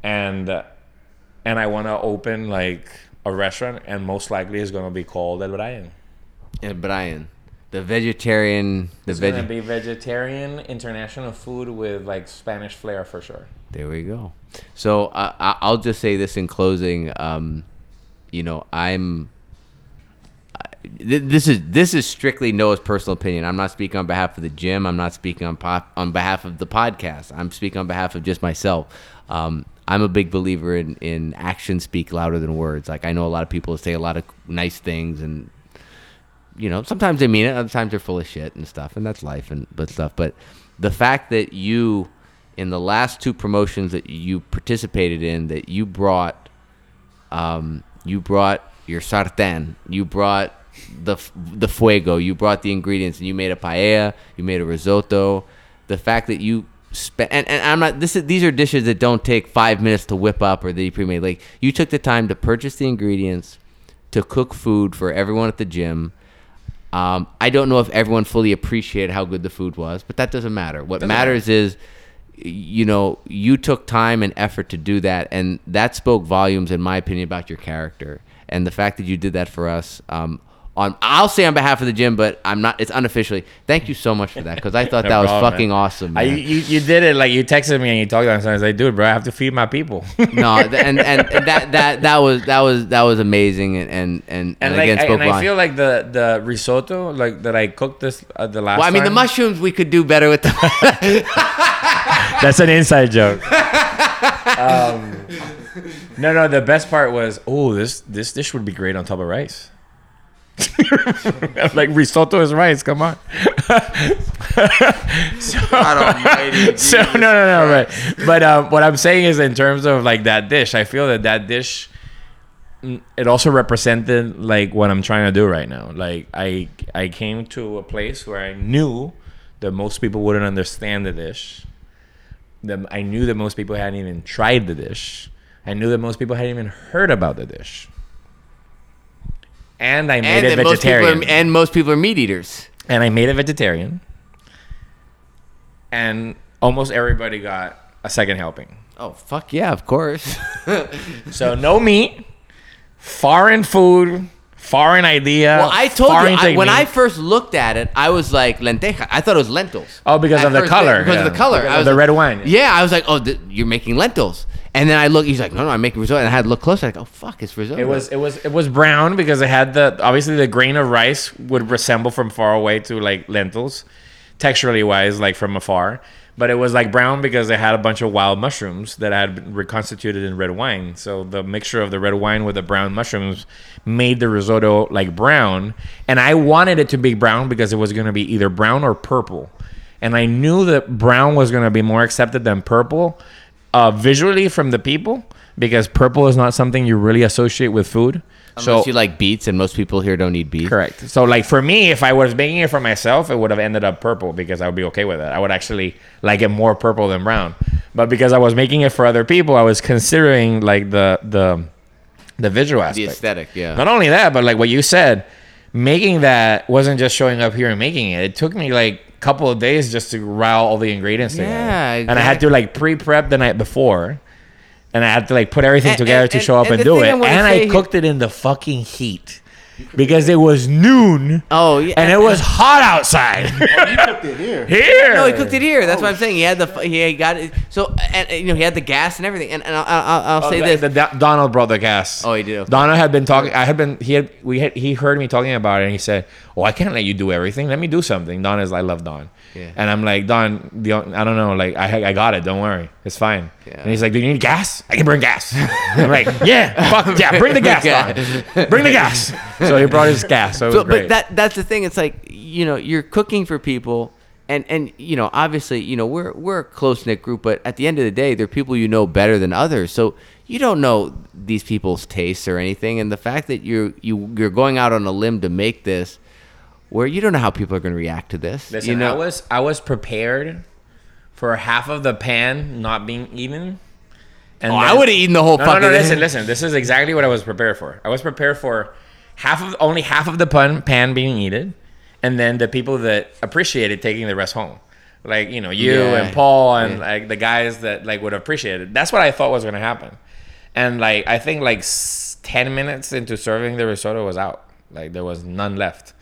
And uh, and I want to open like a restaurant, and most likely it's going to be called El Brian. El Brian. The vegetarian. The it's veg- going to be vegetarian international food with like Spanish flair for sure. There we go. So uh, I'll just say this in closing. Um, you know, I'm... This is this is strictly Noah's personal opinion. I'm not speaking on behalf of the gym. I'm not speaking on pop, on behalf of the podcast. I'm speaking on behalf of just myself. Um, I'm a big believer in, in actions speak louder than words. Like I know a lot of people say a lot of nice things, and you know sometimes they mean it. Other times they're full of shit and stuff, and that's life and but stuff. But the fact that you, in the last two promotions that you participated in, that you brought, um, you brought your sartén, you brought. The the fuego, you brought the ingredients, and you made a paella, you made a risotto. The fact that you spent and, and I'm not this is these are dishes that don't take five minutes to whip up or that you pre-made. Like you took the time to purchase the ingredients, to cook food for everyone at the gym. Um, I don't know if everyone fully appreciated how good the food was, but that doesn't matter. What doesn't matters matter. is you know, you took time and effort to do that, and that spoke volumes, in my opinion, about your character. And the fact that you did that for us, um, on I'll say on behalf of the gym, but I'm not. It's unofficially. Thank you so much for that, because I thought no that problem, was fucking man. awesome. Man. I, you, you did it. Like, you texted me and you talked to me. I was like, dude, bro, I have to feed my people. no, and, and and that that that was that was that was amazing. And and and, and, and like, again, spoke I, and I feel like the the risotto, like that I cooked this uh, the last. Well, I mean, time. The mushrooms we could do better with. The- That's an inside joke. um, no, no. The best part was, oh, this this dish would be great on top of rice. Like, risotto is rice, come on. so, God almighty, so no no no but but um, what I'm saying is, in terms of like that dish, I feel that that dish, it also represented like what I'm trying to do right now. Like, I I came to a place where I knew that most people wouldn't understand the dish, that I knew that most people hadn't even tried the dish, I knew that most people hadn't even heard about the dish. And I made and it vegetarian. Most are, and most people are meat eaters. And I made it vegetarian. And almost everybody got a second helping. Oh, fuck yeah, of course. So no meat, foreign food, foreign idea. Well, I told you, I, when I first looked at it, I was like, lenteja. I thought it was lentils. Oh, because at of the color. Day, because yeah. of the color. Because I was of the like, red wine. Yeah, I was like, oh, th- you're making lentils. And then I look. He's like, no, no, I'm making risotto. And I had to look closer. I go, like, oh fuck, it's risotto. It was, it was, it was brown because it had the obviously the grain of rice would resemble from far away to like lentils, texturally wise, like from afar. But it was like brown because it had a bunch of wild mushrooms that had been reconstituted in red wine. So the mixture of the red wine with the brown mushrooms made the risotto like brown. And I wanted it to be brown because it was going to be either brown or purple. And I knew that brown was going to be more accepted than purple. Uh, visually from the people, because purple is not something you really associate with food. Unless so, you like beets, and most people here don't eat beets. Correct. So like for me, if I was making it for myself, it would have ended up purple because I would be okay with it. I would actually like it more purple than brown. But because I was making it for other people, I was considering like the the the visual aspect. The aesthetic, yeah. Not only that, but like what you said, making that wasn't just showing up here and making it. It took me like couple of days just to route all the ingredients together. Yeah, exactly. And I had to like pre-prep the night before, and I had to like put everything and, together and, to show up and, and do it. I and I cooked here. It in the fucking heat because it was noon. Oh yeah, and it was hot outside. Oh, he cooked it here. Here. No, he cooked it here. That's oh, what I'm saying. He had the he got it. So and you know he had the gas and everything. And, and I'll, I'll, I'll oh, say the, this: the, the, Donald brought the gas. Oh, he did. Okay. Donald had been talking. I had been. He had. We had. He heard me talking about it, and he said, oh, I can't let you do everything. Let me do something. Don is, I love Don. Yeah. And I'm like, Don, the, I don't know. Like, I I got it. Don't worry. It's fine. Yeah. And he's like, do you need gas? I can bring gas. I'm like, yeah, fuck yeah. Bring the gas, Don. Bring the gas. So he brought his gas. So, so it was great. But that, that's the thing. It's like, you know, you're cooking for people. And, and you know, obviously, you know, we're, we're a close-knit group. But at the end of the day, they're people you know better than others. So you don't know these people's tastes or anything. And the fact that you're, you, you're going out on a limb to make this, where you don't know how people are going to react to this. Listen, you know? I was I was prepared for half of the pan not being eaten. And oh, then, I would have eaten the whole. No, fucking no, no. Listen, listen. This is exactly what I was prepared for. I was prepared for half of only half of the pan, pan being eaten, and then the people that appreciated taking the rest home, like you know you yeah. and Paul and yeah. like the guys that like would appreciate it. That's what I thought was going to happen. And like I think like ten minutes into serving the risotto was out. Like there was none left.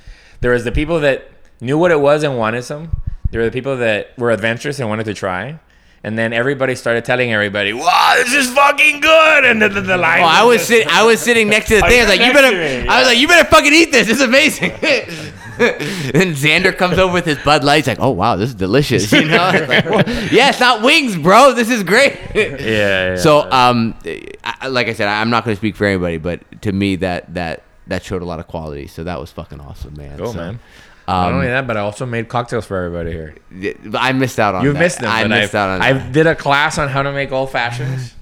There was the people that knew what it was and wanted some. There were the people that were adventurous and wanted to try. And then everybody started telling everybody, "Wow, this is fucking good!" And the, the, the line. Oh, I was sitting. I was sitting next to the thing. I was like, "You better." Yeah. I was like, "You better fucking eat this. It's amazing." Then Xander comes over with his Bud Light. He's like, "Oh wow, this is delicious." You know? It's like, well, yeah, it's not wings, bro. This is great. yeah, yeah. So, um, I, like I said, I'm not going to speak for anybody, but to me, that that. That showed a lot of quality, so that was fucking awesome, man. Cool, so, man. Um, Not only that, but I also made cocktails for everybody here. I missed out on you that. You missed them. I missed I've, out on I that. I did a class on how to make old fashions,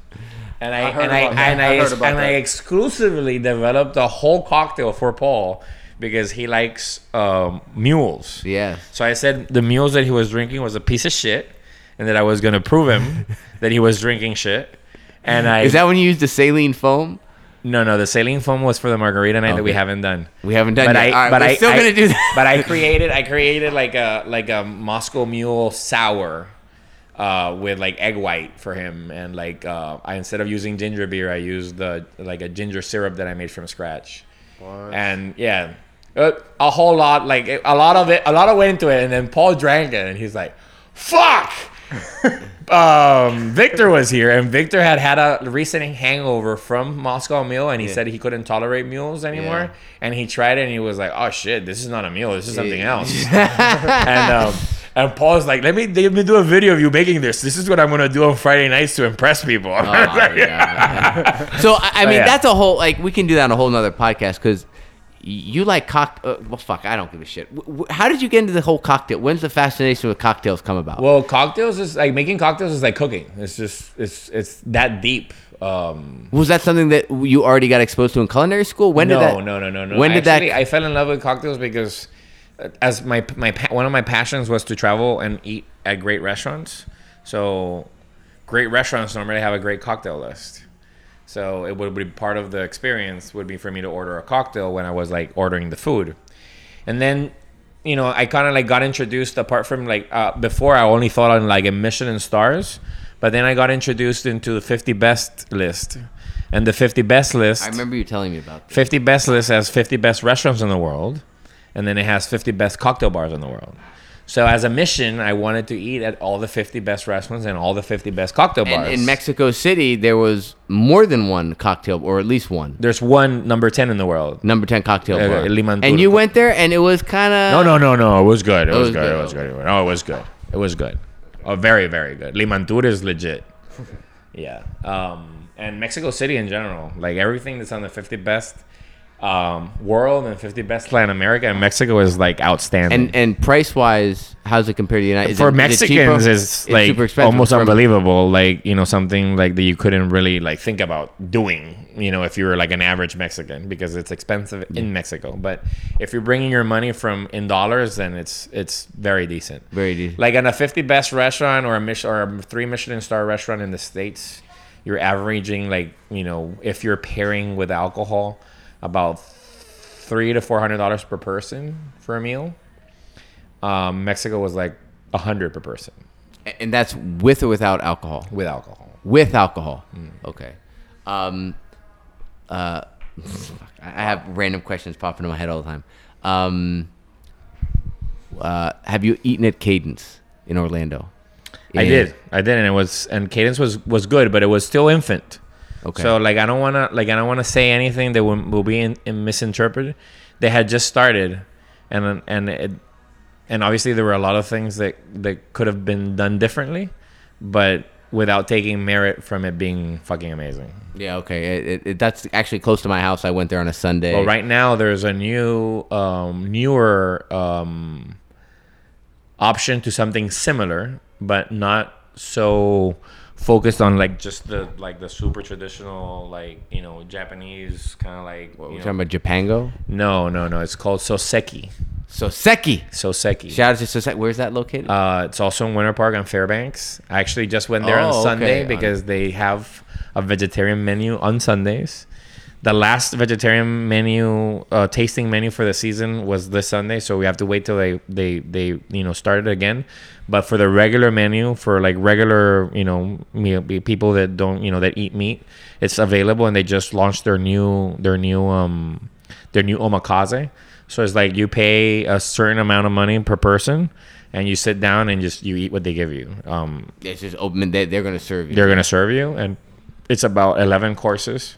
and I, I and I and I and, I, I, and I exclusively developed a whole cocktail for Paul because he likes um, mules. Yeah. So I said the mules that he was drinking was a piece of shit, and that I was going to prove him that he was drinking shit. And I is that when you used the saline foam? No, no, the saline foam was for the margarita night okay. that we haven't done. We haven't done but yet. I, All right, but we're I, still I, gonna do that. But I created, I created like a like a Moscow Mule sour, uh, with like egg white for him, and like uh, I instead of using ginger beer, I used the like a ginger syrup that I made from scratch. What? And yeah, a whole lot, like a lot of it, a lot of went into it, and then Paul drank it, and he's like, "Fuck." um, Victor was here, and Victor had had a recent hangover from Moscow Mule, and he yeah. said he couldn't tolerate mules anymore. Yeah. And he tried it, and he was like, "Oh shit, this is not a mule. This is something yeah. else." and um, and Paul's like, "Let me let me do a video of you making this. This is what I'm gonna do on Friday nights to impress people." Oh, like, yeah. So I mean, so, yeah. that's a whole like we can do that on a whole nother podcast because. You like cocktail? Uh, well, fuck, I don't give a shit. How did you get into the whole cocktail? When's the fascination with cocktails come about? Well, cocktails is like making cocktails is like cooking. It's just it's it's that deep. Um, was that something that you already got exposed to in culinary school? When no, did that? No, no, no, no. When did Actually, that? I fell in love with cocktails because, as my my one of my passions was to travel and eat at great restaurants. So, great restaurants normally have a great cocktail list. So it would be part of the experience would be for me to order a cocktail when I was like ordering the food. And then, you know, I kind of like got introduced apart from like uh, before I only thought on like a Michelin stars. But then I got introduced into the fifty best list. And the fifty best list. I remember you telling me about this. fifty best list has fifty best restaurants in the world. And then it has fifty best cocktail bars in the world. So as a mission, I wanted to eat at all the fifty best restaurants and all the fifty best cocktail bars. And in Mexico City, there was more than one cocktail, or at least one. There's one number ten in the world. Number ten cocktail uh, bar. Limantour. And you went there, and it was kind of... No, no, no, no. It was good. It, it was, was good. good. It was good. Oh, it was good. It was good. Oh, very, very good. Limantour is legit. Yeah. Um, and Mexico City in general. Like, everything that's on the fifty best... Um, world and fifty best Latin America and Mexico is like outstanding. And and price wise, how's it compared to the United States? For it, Mexicans, is it's like super expensive, almost unbelievable. Like you know something like that you couldn't really like think about doing. You know if you were like an average Mexican because it's expensive mm. in Mexico. But if you're bringing your money from in dollars, then it's it's very decent. Very decent. Like in a fifty best restaurant or a Mich- or a three Michelin star restaurant in the States, you're averaging like you know if you're pairing with alcohol. About three to four hundred dollars per person for a meal. Um, Mexico was like a hundred per person, and that's with or without alcohol. With alcohol. With alcohol. Mm. Okay. Um, uh, I have random questions popping in my head all the time. Um, uh, have you eaten at Cadence in Orlando? In I did. I did, and it was and Cadence was was good, but it was still infant. Okay. So like I don't wanna like I don't wanna say anything that will, will be in, in misinterpreted. They had just started, and and it, and obviously there were a lot of things that, that could have been done differently, but without taking merit from it being fucking amazing. Yeah. Okay. It, it, it, that's actually close to my house. I went there on a Sunday. Well, right now there's a new um, newer um, option to something similar, but not so. Focused on like just the like the super traditional like you know Japanese kind of like. What, we're talking about Japango? No, no, no. It's called Soseki. Soseki. Soseki. Shout out to Soseki. Where's that located? Uh, it's also in Winter Park on Fairbanks. I actually just went there oh, on Sunday okay. because they have a vegetarian menu on Sundays. The last vegetarian menu uh, tasting menu for the season was this Sunday, so we have to wait till they, they, they you know start it again. But for the regular menu for like regular you know meal, people that don't you know that eat meat, it's available, and they just launched their new their new um their new omakase. So it's like you pay a certain amount of money per person. And you sit down and just you eat what they give you. Um, it's just open. They, they're gonna serve you. They're gonna serve you, and it's about eleven courses.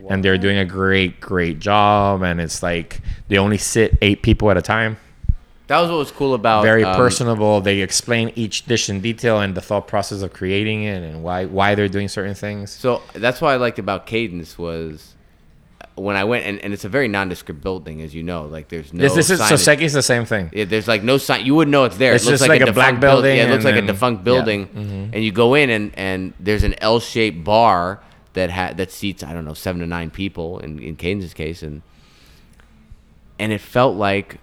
Wow. And they're doing a great, great job. And it's like they only sit eight people at a time. That was what was cool about. Very um, personable. They explain each dish in detail and the thought process of creating it and why why they're doing certain things. So that's what I liked about Cadence was when I went, and, and it's a very nondescript building, as you know. Like there's no. This, this is Soseki's the same thing. Yeah, there's like no sign. You wouldn't know it's there. It's it looks just like, like a black building. building. Yeah, it looks like then, a defunct building. Yeah. Mm-hmm. And you go in and, and there's an L-shaped bar. That ha- that seats, I don't know, seven to nine people in, in Cadence's case. And and it felt like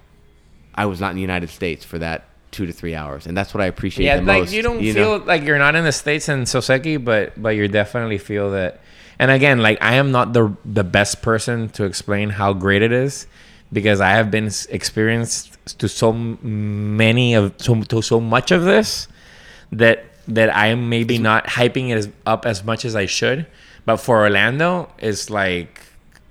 I was not in the United States for that two to three hours. And that's what I appreciate yeah, the like most. Yeah, like you don't you feel know? like you're not in the States in Soseki, but but you definitely feel that. And again, like I am not the the best person to explain how great it is because I have been experienced to so many of, to, to so much of this that that I'm maybe not hyping it as, up as much as I should. But for Orlando, it's like,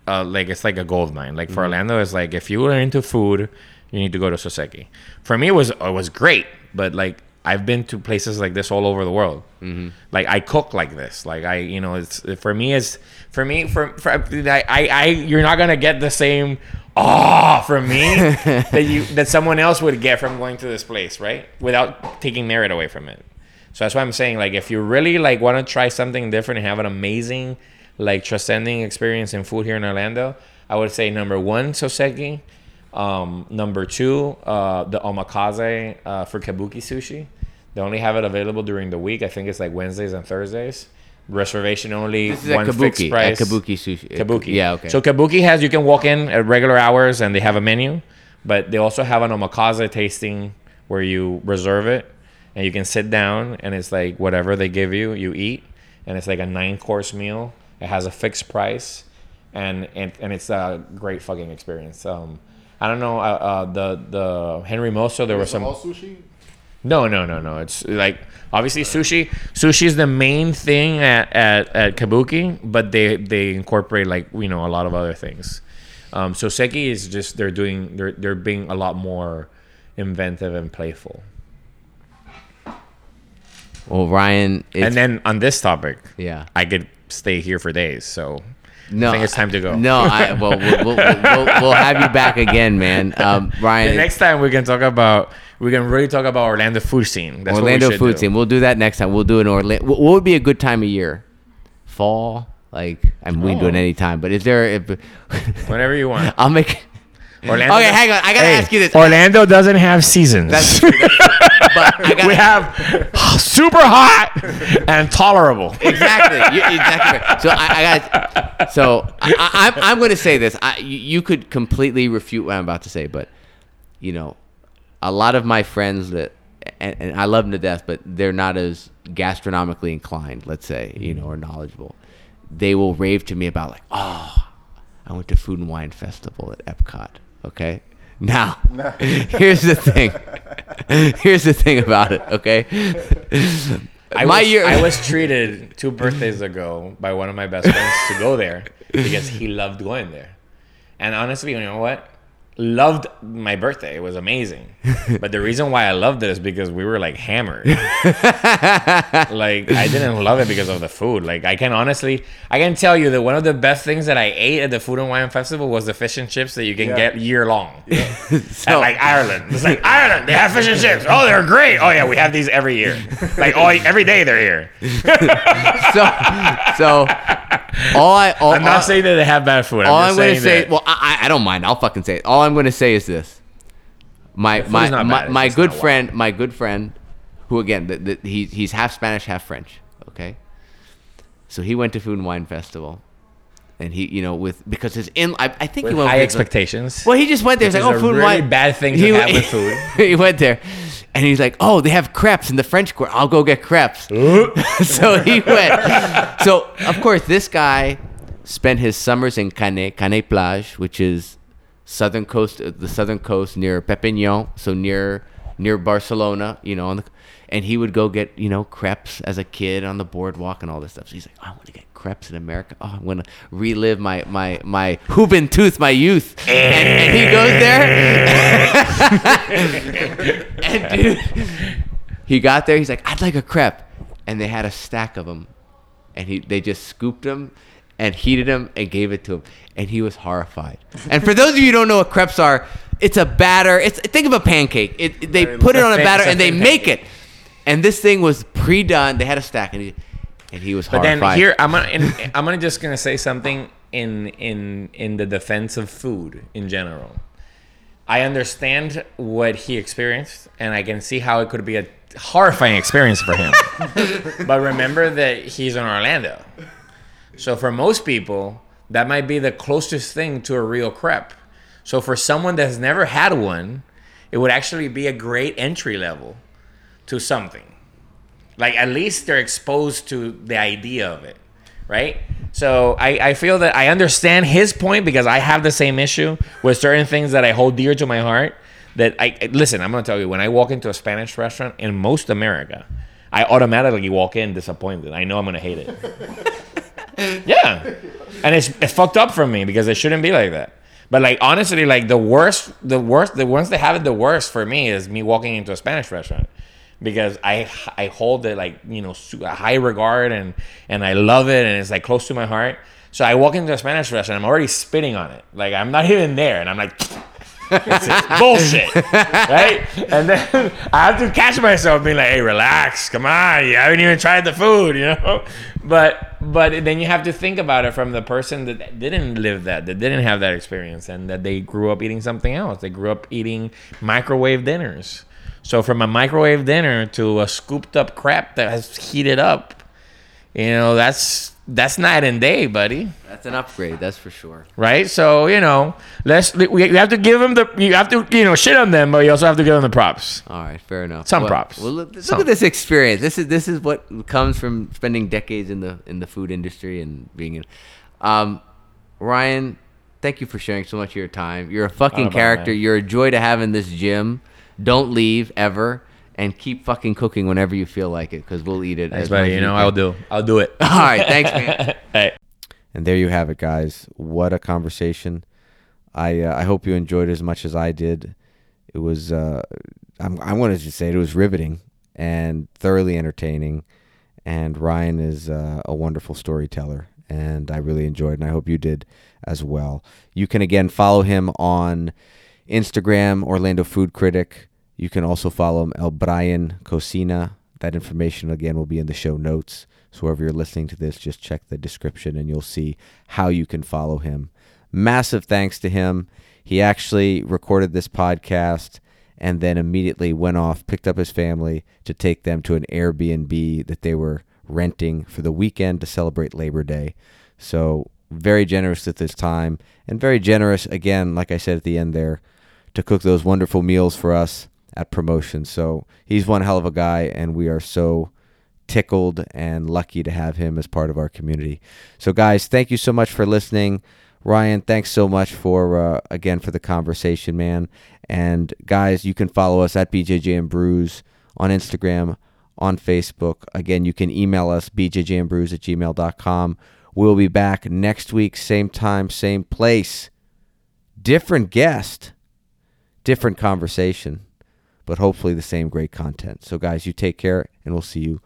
uh, like it's like a gold mine. Like for mm-hmm. Orlando, it's like if you are into food, you need to go to Soseki. For me, it was it was great, but like I've been to places like this all over the world. Mm-hmm. Like I cook like this. Like I, you know, it's for me. It's for me. For, for I, I, I, you're not gonna get the same ah oh, from me that you that someone else would get from going to this place, right? Without taking merit away from it. So that's why I'm saying, like, if you really like want to try something different and have an amazing, like, transcending experience in food here in Orlando, I would say number one, Soseki. Um, number two, uh, the omakase uh, for Kabuki Sushi. They only have it available during the week. I think it's like Wednesdays and Thursdays. Reservation only, this is one at Kabuki, fixed price. At Kabuki Sushi. Kabuki. Yeah, okay. So Kabuki has, you can walk in at regular hours and they have a menu, but they also have an omakase tasting where you reserve it and you can sit down and it's like whatever they give you, you eat. And it's like a nine course meal. It has a fixed price and, and, and it's a great fucking experience. Um, I don't know, uh, uh, the the Henry Mosso, there was some... all sushi? No, no, no, no. It's like, obviously sushi Sushi is the main thing at, at, at Kabuki, but they, they incorporate, like, you know, a lot of other things. Um, so Soseki is just, they're doing, they're, they're being a lot more inventive and playful. Well, Ryan... It's... And then on this topic, yeah, I could stay here for days, so... No, I think it's time to go. No, I, well, we'll, we'll, we'll, we'll have you back again, man. Um, Ryan, the next time we can talk about, we can really talk about Orlando food scene. That's Orlando what we food do. Scene. We'll do that next time. We'll do an Orlando. What would be a good time of year? Fall, like I mean, oh. we can do it any time. But is there? If, whenever you want, I'll make. Orlando okay, does, hang on. I gotta hey, ask you this. Orlando doesn't have seasons. That's true. But I gotta, we have super hot and tolerable. Exactly. You're exactly right. So I, I got. So I, I, I'm going to say this. I, you could completely refute what I'm about to say, but you know, a lot of my friends that, and, and I love them to death, but they're not as gastronomically inclined, let's say, you know, or knowledgeable. They will rave to me about like, oh, I went to Food and Wine Festival at Epcot. Okay. Now, here's the thing. Here's the thing about it, okay? I, my was, year- I was treated two birthdays ago by one of my best friends to go there because he loved going there. And honestly, you know what? Loved my birthday. It was amazing. But the reason why I loved it is because we were like hammered. Like I didn't love it because of the food. Like I can honestly, I can tell you that one of the best things that I ate at the Food and Wine Festival was the fish and chips that you can yeah. get year long. Yeah. So, at like Ireland. It's like Ireland, they have fish and chips. Oh, they're great. Oh yeah, we have these every year. Like all, every day they're here. so, so all I, all, I'm not all, saying that they have bad food. I'm all I'm going to say, that, well, I, I don't mind. I'll fucking say it. All I'm going to say is this: my my my, my, my good friend, my good friend, who again, the, the, he he's half Spanish, half French. Okay, so he went to Food and Wine Festival, and he, you know, with because his in, I, I think with he went high with expectations. Like, well, he just went there. He's like, oh, food really and wine, bad thing to he, have with food. He went there, and he's like, oh, they have crepes in the French Quarter. I'll go get crepes. So he went. So of course, this guy spent his summers in Canet, Canet Plage, which is southern coast, the southern coast near Perpignan, so near near Barcelona, you know, on the, and he would go get, you know, crepes as a kid on the boardwalk and all this stuff. So he's like, I want to get crepes in America. Oh, I want to relive my my my juventud, my youth. And, and he goes there, and dude, he got there. He's like, I'd like a crepe, and they had a stack of them, and he they just scooped them and heated them and gave it to him, and he was horrified. And for those of you who don't know what crepes are, it's a batter. It's think of a pancake. It, it, they it's put it on a batter and they make pancake. It. And this thing was pre-done. They had a stack, and he, and he was horrified. But then here, I'm gonna, in, I'm gonna just gonna say something in in in the defense of food in general. I understand what he experienced, and I can see how it could be a horrifying experience for him. But remember that he's in Orlando. So for most people, that might be the closest thing to a real crepe. So for someone that has never had one, it would actually be a great entry level to something. Like at least they're exposed to the idea of it, right? So I, I feel that I understand his point because I have the same issue with certain things that I hold dear to my heart. That I listen, I'm gonna tell you, when I walk into a Spanish restaurant in most America, I automatically walk in disappointed. I know I'm going to hate it. Yeah. And it's, it's fucked up for me because it shouldn't be like that. But like, honestly, like the worst, the worst, the ones that have it the worst for me is me walking into a Spanish restaurant, because I, I hold it like, you know, a high regard and, and I love it. And it's like close to my heart. So I walk into a Spanish restaurant, I'm already spitting on it. Like I'm not even there. And I'm like, it's bullshit, right? And then I have to catch myself being like, hey, relax, come on, you haven't even tried the food, you know? But but then you have to think about it from the person that didn't live that, that didn't have that experience, and that they grew up eating something else. They grew up eating microwave dinners. So from a microwave dinner to a scooped up crap that has heated up, you know, that's... That's night and day, buddy. That's an upgrade, that's for sure. Right? So, you know, let's we have to give them the you have to, you know, shit on them, but you also have to give them the props. All right, fair enough. Some well, props. Well, look, Some. look at this experience. This is this is what comes from spending decades in the in the food industry and being in um Ryan, thank you for sharing so much of your time. You're a fucking character. You're a joy to have in this gym. Don't leave ever. And keep fucking cooking whenever you feel like it, because we'll eat it. Thanks, buddy. You know, I'll do. I'll do it. All right. Thanks, man. All right. And there you have it, guys. What a conversation. I uh, I hope you enjoyed it as much as I did. It was, uh, I'm, I wanted to say it, it was riveting and thoroughly entertaining. And Ryan is uh, a wonderful storyteller. And I really enjoyed it, and I hope you did as well. You can, again, follow him on Instagram, Orlando Food Critic. You can also follow him, El Brian Cocina. That information, again, will be in the show notes. So wherever you're listening to this, just check the description and you'll see how you can follow him. Massive thanks to him. He actually recorded this podcast and then immediately went off, picked up his family to take them to an Airbnb that they were renting for the weekend to celebrate Labor Day. So very generous at this time, and very generous, again, like I said at the end there, to cook those wonderful meals for us at Promotion. So he's one hell of a guy, and we are so tickled and lucky to have him as part of our community. So guys, thank you so much for listening. Ryan, thanks so much for uh, again for the conversation, man. And guys, you can follow us at B J J and Brews on Instagram, on Facebook. Again, you can email us b j j and brews at gmail dot com. We'll be back next week, same time, same place. Different guest, different conversation, but hopefully the same great content. So guys, you take care, and we'll see you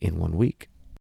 in one week.